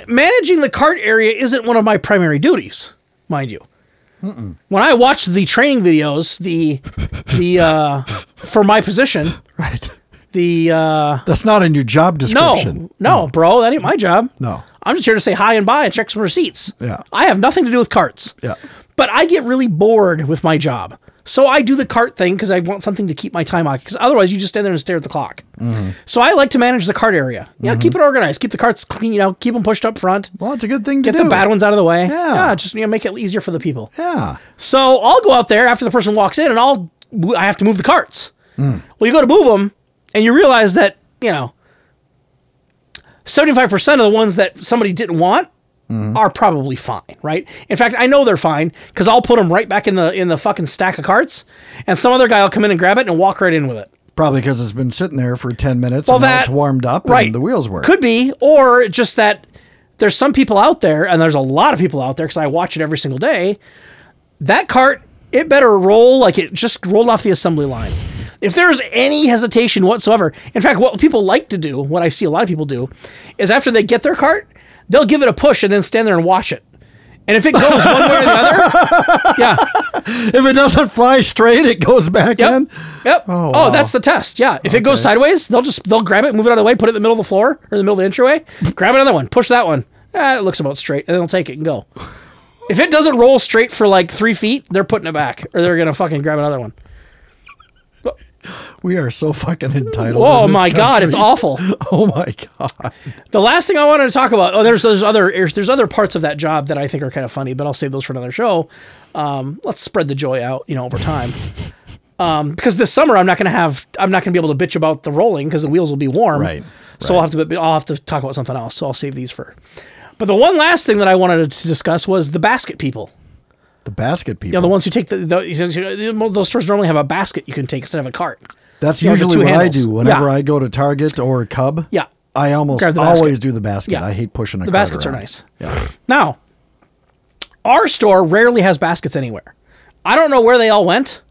managing the cart area isn't one of my primary duties, mind you. Mm-mm. When I watched the training videos, the for my position, right. That's not in your job description. No, bro, that ain't my job. No, I'm just here to say hi and bye and check some receipts. Yeah, I have nothing to do with carts. Yeah, but I get really bored with my job, so I do the cart thing because I want something to keep my time on. Because otherwise, you just stand there and stare at the clock. Mm-hmm. So I like to manage the cart area. Yeah, keep it organized, keep the carts clean. You know, keep them pushed up front. Well, it's a good thing to do. Get the bad ones out of the way. Yeah, just make it easier for the people. Yeah. So I'll go out there after the person walks in, and I have to move the carts. Mm. Well, you go to move them. And you realize that, 75% of the ones that somebody didn't want are probably fine, right? In fact, I know they're fine because I'll put them right back in the fucking stack of carts, and some other guy will come in and grab it and walk right in with it. Probably because it's been sitting there for 10 minutes now it's warmed up and the wheels work. Could be, or just that there's some people out there, and there's a lot of people out there because I watch it every single day, that cart, it better roll like it just rolled off the assembly line. If there's any hesitation whatsoever, in fact, what people like to do, what I see a lot of people do, is after they get their cart, they'll give it a push and then stand there and watch it. And if it goes one way or the other, if it doesn't fly straight, it goes back in? Yep. Oh, wow. That's the test. Yeah. If it goes sideways, they'll grab it, move it out of the way, put it in the middle of the floor or in the middle of the entryway, grab another one, push that one. It looks about straight, and they'll take it and go. If it doesn't roll straight for like 3 feet, they're putting it back or they're going to fucking grab another one. We are so fucking entitled. Oh my God, it's awful. Oh my God. The last thing I wanted to talk about. Oh, there's other parts of that job that I think are kind of funny, but I'll save those for another show. Let's spread the joy out, over time. Because this summer I'm not going to be able to bitch about the rolling because the wheels will be warm. Right. So I'll have to talk about something else. So I'll save these for. But the one last thing that I wanted to discuss was the basket people. The basket people. Yeah, the ones who take those stores normally have a basket you can take instead of a cart. That's usually what handles. I do whenever I go to Target or Cub. Yeah, I almost always do the basket. Yeah. I hate pushing the cart baskets around. Are nice. Yeah. Now, our store rarely has baskets anywhere. I don't know where they all went.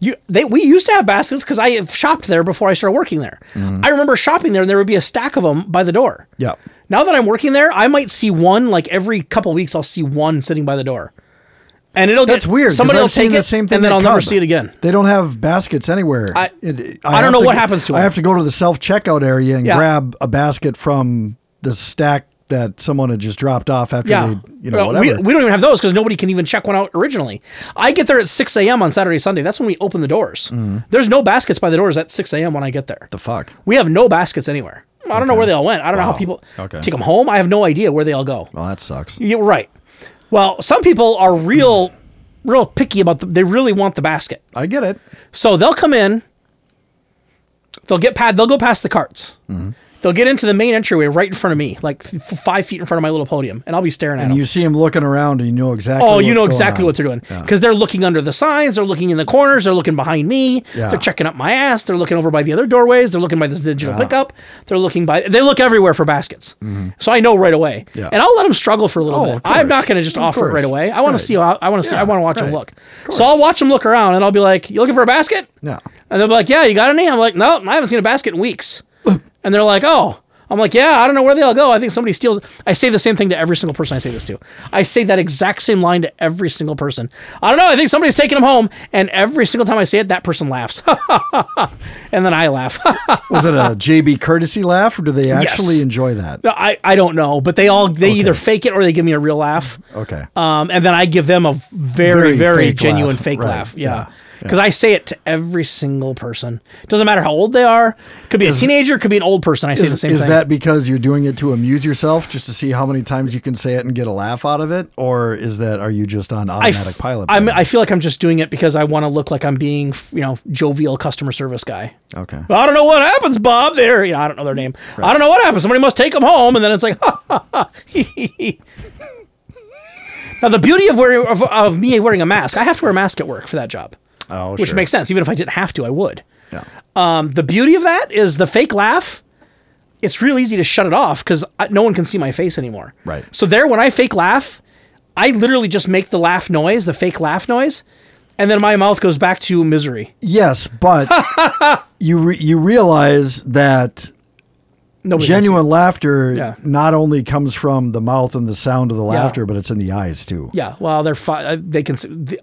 We used to have baskets because I have shopped there before I started working there. Mm. I remember shopping there and there would be a stack of them by the door. Yeah. Now that I'm working there, I might see one like every couple of weeks. I'll see one sitting by the door. And that's weird. Somebody will take it, and then I'll never see it again. They don't have baskets anywhere. I don't know what happens to them. I have to go to the self-checkout area and grab a basket from the stack that someone had just dropped off after they, whatever. We don't even have those because nobody can even check one out originally. I get there at 6 a.m. on Saturday, Sunday. That's when we open the doors. Mm-hmm. There's no baskets by the doors at 6 a.m. when I get there. The fuck? We have no baskets anywhere. I don't know where they all went. I don't know how people take them home. I have no idea where they all go. Well, that sucks. You're right. Well, some people are real picky about they really want the basket. I get it. So they'll come in, they'll go past the carts. Mm-hmm. They'll get into the main entryway right in front of me, like 5 feet in front of my little podium, and I'll be staring at them. And you see them looking around and you know exactly what's going on. Oh, you know exactly what they're doing. Because they're looking under the signs, they're looking in the corners, they're looking behind me, they're checking up my ass, they're looking over by the other doorways, they're looking by this digital pickup, they look everywhere for baskets. Mm-hmm. So I know right away. Yeah. And I'll let them struggle for a little bit. I'm not going to just offer it right away. I want to see how, I want to watch them look. So I'll watch them look around and I'll be like, "You looking for a basket?" Yeah. And they'll be like, "Yeah, you got any?" I'm like, "No, I haven't seen a basket in weeks." And they're like, "Oh, I'm like, yeah, I don't know where they all go. I think somebody steals. I say the same thing to every single person I say this to. I say that exact same line to every single person. I don't know. I think somebody's taking them home. And every single time I say it, that person laughs. And then I laugh. Was it a JB courtesy laugh, or do they actually enjoy that? No, I don't know, but they either fake it or they give me a real laugh. Okay. And then I give them a very, very, very fake laugh. Yeah. Because I say it to every single person. It doesn't matter how old they are. Could be a teenager, could be an old person. I say the same thing. Is that because you're doing it to amuse yourself, just to see how many times you can say it and get a laugh out of it? Or are you just on automatic pilot? I feel like I'm just doing it because I want to look like I'm being, jovial customer service guy. Okay. I don't know what happens, Bob. There, I don't know their name. Right. I don't know what happens. Somebody must take them home. And then it's like, ha, ha, ha, hee, hee, hee. Now, the beauty of me wearing a mask, I have to wear a mask at work for that job. Oh, which makes sense. Even if I didn't have to, I would. Yeah. The beauty of that is the fake laugh. It's real easy to shut it off because no one can see my face anymore. Right. So when I fake laugh, I literally just make the fake laugh noise, and then my mouth goes back to misery. Yes, but you realize that genuine laughter not only comes from the mouth and the sound of the laughter, but it's in the eyes too. Yeah. Well, they can see.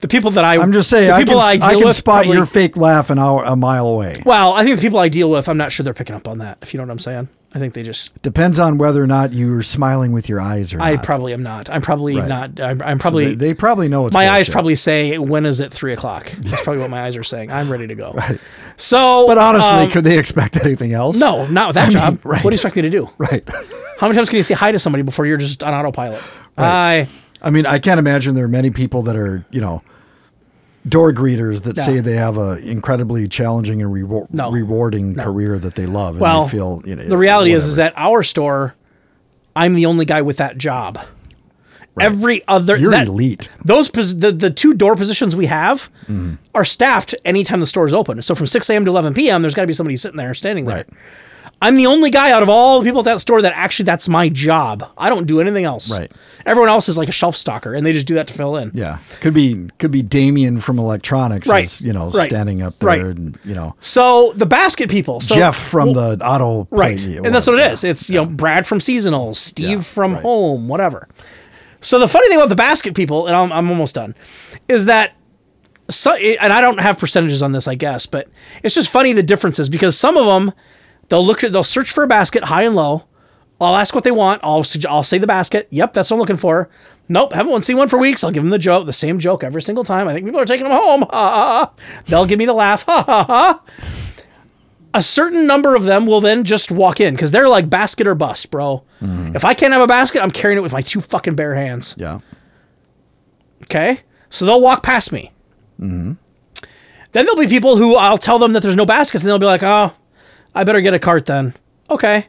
The people that I'm just saying, I can spot your fake laugh a mile away. Well, I think the people I deal with, I'm not sure they're picking up on that, if you know what I'm saying. I think they just... Depends on whether or not you're smiling with your eyes or not. I probably am not. I'm probably not. I'm probably... So they probably know it's bullshit. Eyes probably say, when is it 3 o'clock? That's probably what my eyes are saying. I'm ready to go. Right. So... But honestly, could they expect anything else? No, not with that job. Mean, right. What do you expect me to do? Right. How many times can you say hi to somebody before you're just on autopilot? Right. I mean, I can't imagine there are many people that are, door greeters that say they have an incredibly challenging and rewarding career that they love. And they feel, the reality is that our store, I'm the only guy with that job. Right. Every other... You're elite. Those the two door positions we have are staffed anytime the store is open. So from 6 a.m. to 11 p.m., there's got to be somebody sitting there, standing there. Right. I'm the only guy out of all the people at that store that actually that's my job. I don't do anything else. Right. Everyone else is like a shelf stalker, and they just do that to fill in. Yeah. Could be Damien from electronics is, standing up there and. So the basket people. So Jeff from the auto plate. Right. And that's what it is. It's, Brad from seasonal, Steve from home, whatever. So the funny thing about the basket people, and I'm almost done, is that and I don't have percentages on this, I guess, but it's just funny the differences, because some of them, they'll search for a basket high and low. I'll ask what they want. I'll say the basket. Yep, that's what I'm looking for. Nope, haven't seen one for weeks. I'll give them the same joke every single time. I think people are taking them home. They'll give me the laugh. A certain number of them will then just walk in because they're like basket or bust, bro. Mm-hmm. If I can't have a basket, I'm carrying it with my two fucking bare hands. Yeah. Okay, so they'll walk past me. Mm-hmm. Then there'll be people who I'll tell them that there's no baskets, and they'll be like, oh, I better get a cart then. Okay.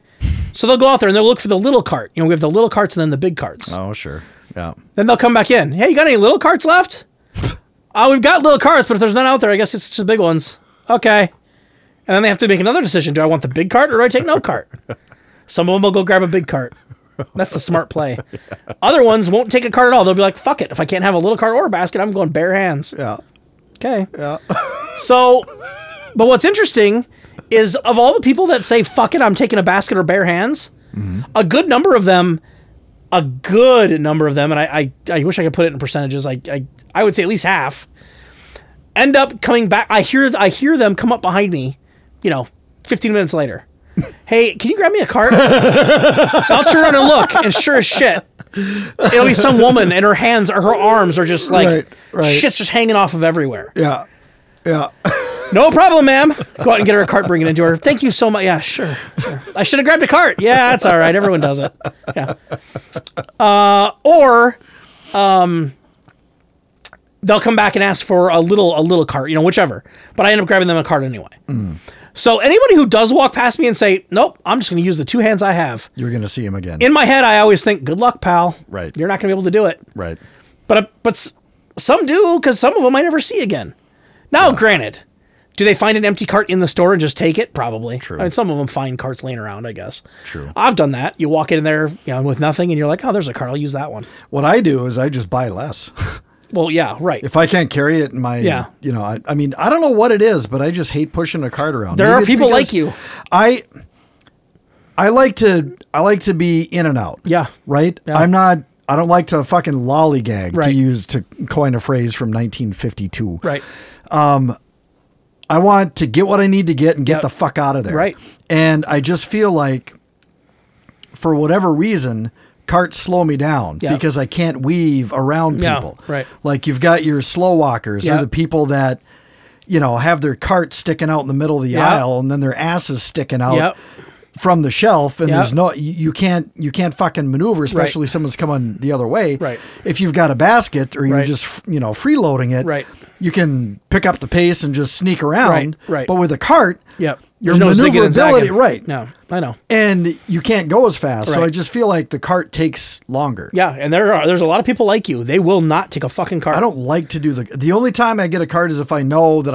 So they'll go out there and they'll look for the little cart. We have the little carts and then the big carts. Oh, sure. Yeah. Then they'll come back in. Hey, you got any little carts left? We've got little carts, but if there's none out there, I guess it's just the big ones. Okay. And then they have to make another decision. Do I want the big cart or do I take no cart? Some of them will go grab a big cart. That's the smart play. Yeah. Other ones won't take a cart at all. They'll be like, fuck it. If I can't have a little cart or a basket, I'm going bare hands. Yeah. Okay. Yeah. So, but what's interesting is of all the people that say, fuck it, I'm taking a basket or bare hands, a good number of them, and I wish I could put it in percentages, I would say at least half, end up coming back. I hear them come up behind me, 15 minutes later. Hey, can you grab me a cart? I'll turn around and look, and sure as shit, it'll be some woman, and her arms are just like, shit's just hanging off of everywhere. Yeah, yeah. No problem, ma'am. Go out and get her a cart, bring it into her. Thank you so much. Yeah, sure. I should have grabbed a cart. Yeah, that's all right. Everyone does it. Yeah. Or they'll come back and ask for a little cart, whichever. But I end up grabbing them a cart anyway. Mm. So anybody who does walk past me and say, nope, I'm just going to use the two hands I have. You're going to see him again. In my head, I always think, good luck, pal. Right. You're not going to be able to do it. Right. But some do, because some of them I never see again. Now, granted... Do they find an empty cart in the store and just take it? Probably. True. I mean, some of them find carts laying around, I guess. True. I've done that. You walk in there, with nothing, and you're like, oh, there's a cart. I'll use that one. What I do is I just buy less. Well, yeah, right. If I can't carry it in my, I mean, I don't know what it is, but I just hate pushing a cart around. There are people like you. I I like to be in and out. Yeah. Right? Yeah. I don't like to fucking lollygag, right, to coin a phrase from 1952. Right. I want to get what I need to get and get the fuck out of there. Right. And I just feel like, for whatever reason, carts slow me down because I can't weave around people. Yeah, right. Like, you've got your slow walkers or the people that, have their cart sticking out in the middle of the aisle, and then their asses sticking out from the shelf, and there's no, you can't fucking maneuver, especially someone's coming the other way. Right. If you've got a basket or you're just, freeloading it, you can pick up the pace and just sneak around. Right. But with a cart, your maneuverability, no, I know. And you can't go as fast. Right. So I just feel like the cart takes longer. Yeah. And there's a lot of people like you. They will not take a fucking cart. I don't like to do the only time I get a cart is if I know that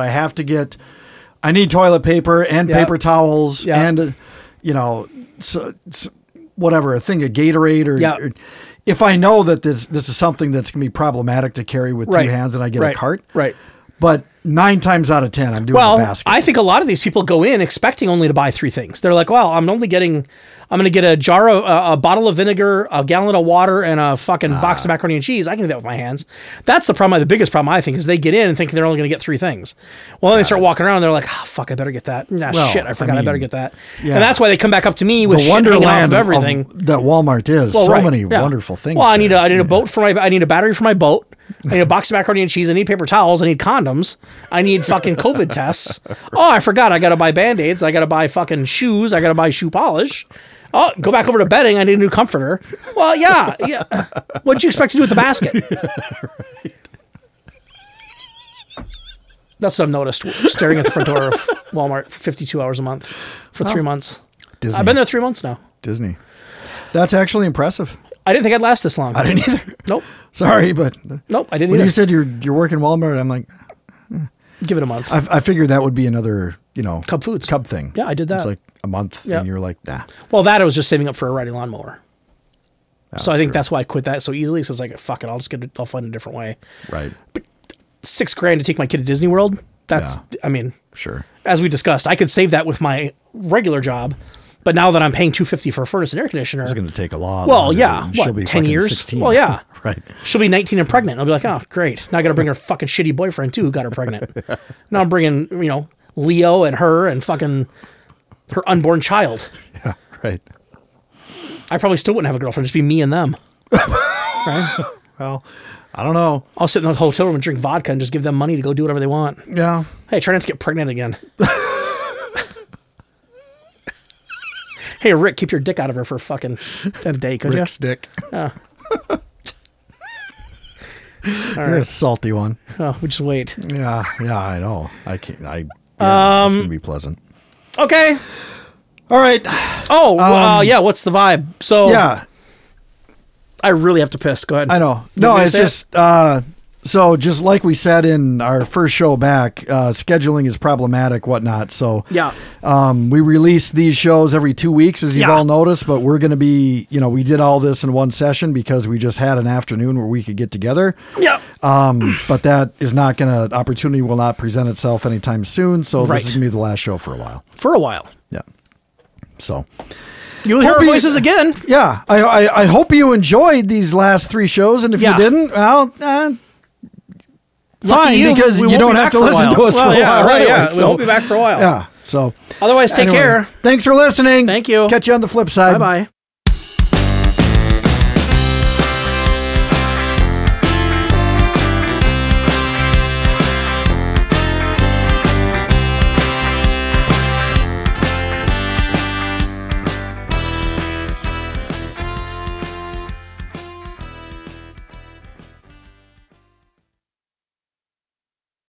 I need toilet paper and paper towels and whatever, a thing, a Gatorade or if I know that this is something that's going to be problematic to carry with two hands, and I get a cart. Right. But 9 times out of 10, I'm doing a basket. I think a lot of these people go in expecting only to buy 3 things. They're like, well, I'm going to get a jar of, a bottle of vinegar, a gallon of water, and a fucking box of macaroni and cheese. I can do that with my hands. That's the problem. The biggest problem, I think, is they get in and thinking they're only going to get 3 things. Well, then they start walking around. And they're like, oh, fuck, I better get that. I better get that. Yeah. And that's why they come back up to me with the wonderland of everything that Walmart is. Well, many wonderful things. Well, I need a boat for I need a battery for my boat. I need a box of macaroni and cheese. I need paper towels. I need condoms. I need fucking COVID tests. Oh, I forgot. I got to buy Band-Aids. I got to buy fucking shoes. I got to buy shoe polish. Oh, go back over to bedding. I need a new comforter. Well, yeah. What'd you expect to do with the basket? Right. That's what I've noticed. Staring at the front door of Walmart for 52 hours a month for 3 months. Disney. I've been there 3 months now. Disney. That's actually impressive. I didn't think I'd last this long. I didn't either. Nope. Sorry, but... Nope, I didn't either. When you said you're working Walmart, I'm like... Give it a month. I figured that would be another, Cub Foods. Cub thing. Yeah, I did that. It's like a month, and you're like, nah. Well, I was just saving up for a riding lawnmower. So I think that's why I quit that so easily. So it's like, fuck it, I'll find a different way. Right. But $6,000 to take my kid to Disney World, that's, Sure. As we discussed, I could save that with my regular job. But now that I'm paying $250 for a furnace and air conditioner, it's going to take a lot. Well, yeah, she'll be 10 years. 16. Well, yeah, right. She'll be 19 and pregnant. I'll be like, oh, great. Now I got to bring her fucking shitty boyfriend too, who got her pregnant. Now I'm bringing Leo and her and fucking her unborn child. Yeah, right. I probably still wouldn't have a girlfriend. Just be me and them. Right. Well, I don't know. I'll sit in the hotel room and drink vodka and just give them money to go do whatever they want. Yeah. Hey, try not to get pregnant again. Hey, Rick, keep your dick out of her for fucking a day, could you? Rick's dick. Oh. All right. You're a salty one. Oh, we just wait. Yeah, I know. I can't. It's going to be pleasant. Okay. All right. Oh, yeah, what's the vibe? So, yeah. I really have to piss. Go ahead. I know. No, it's just... So just like we said in our first show back, scheduling is problematic, whatnot. So we release these shows every 2 weeks, as you've all noticed, but we're going to be, we did all this in one session because we just had an afternoon where we could get together. Yeah. But that is not going to, opportunity will not present itself anytime soon. So this is going to be the last show for a while. Yeah. So... You'll hear our voices again. Yeah. I hope you enjoyed these last 3 shows. And if you didn't, well... Fine, because you don't have to listen to us for a while. Right, yeah. So, we'll be back for a while. Yeah. So, otherwise, take care. Thanks for listening. Thank you. Catch you on the flip side. Bye bye.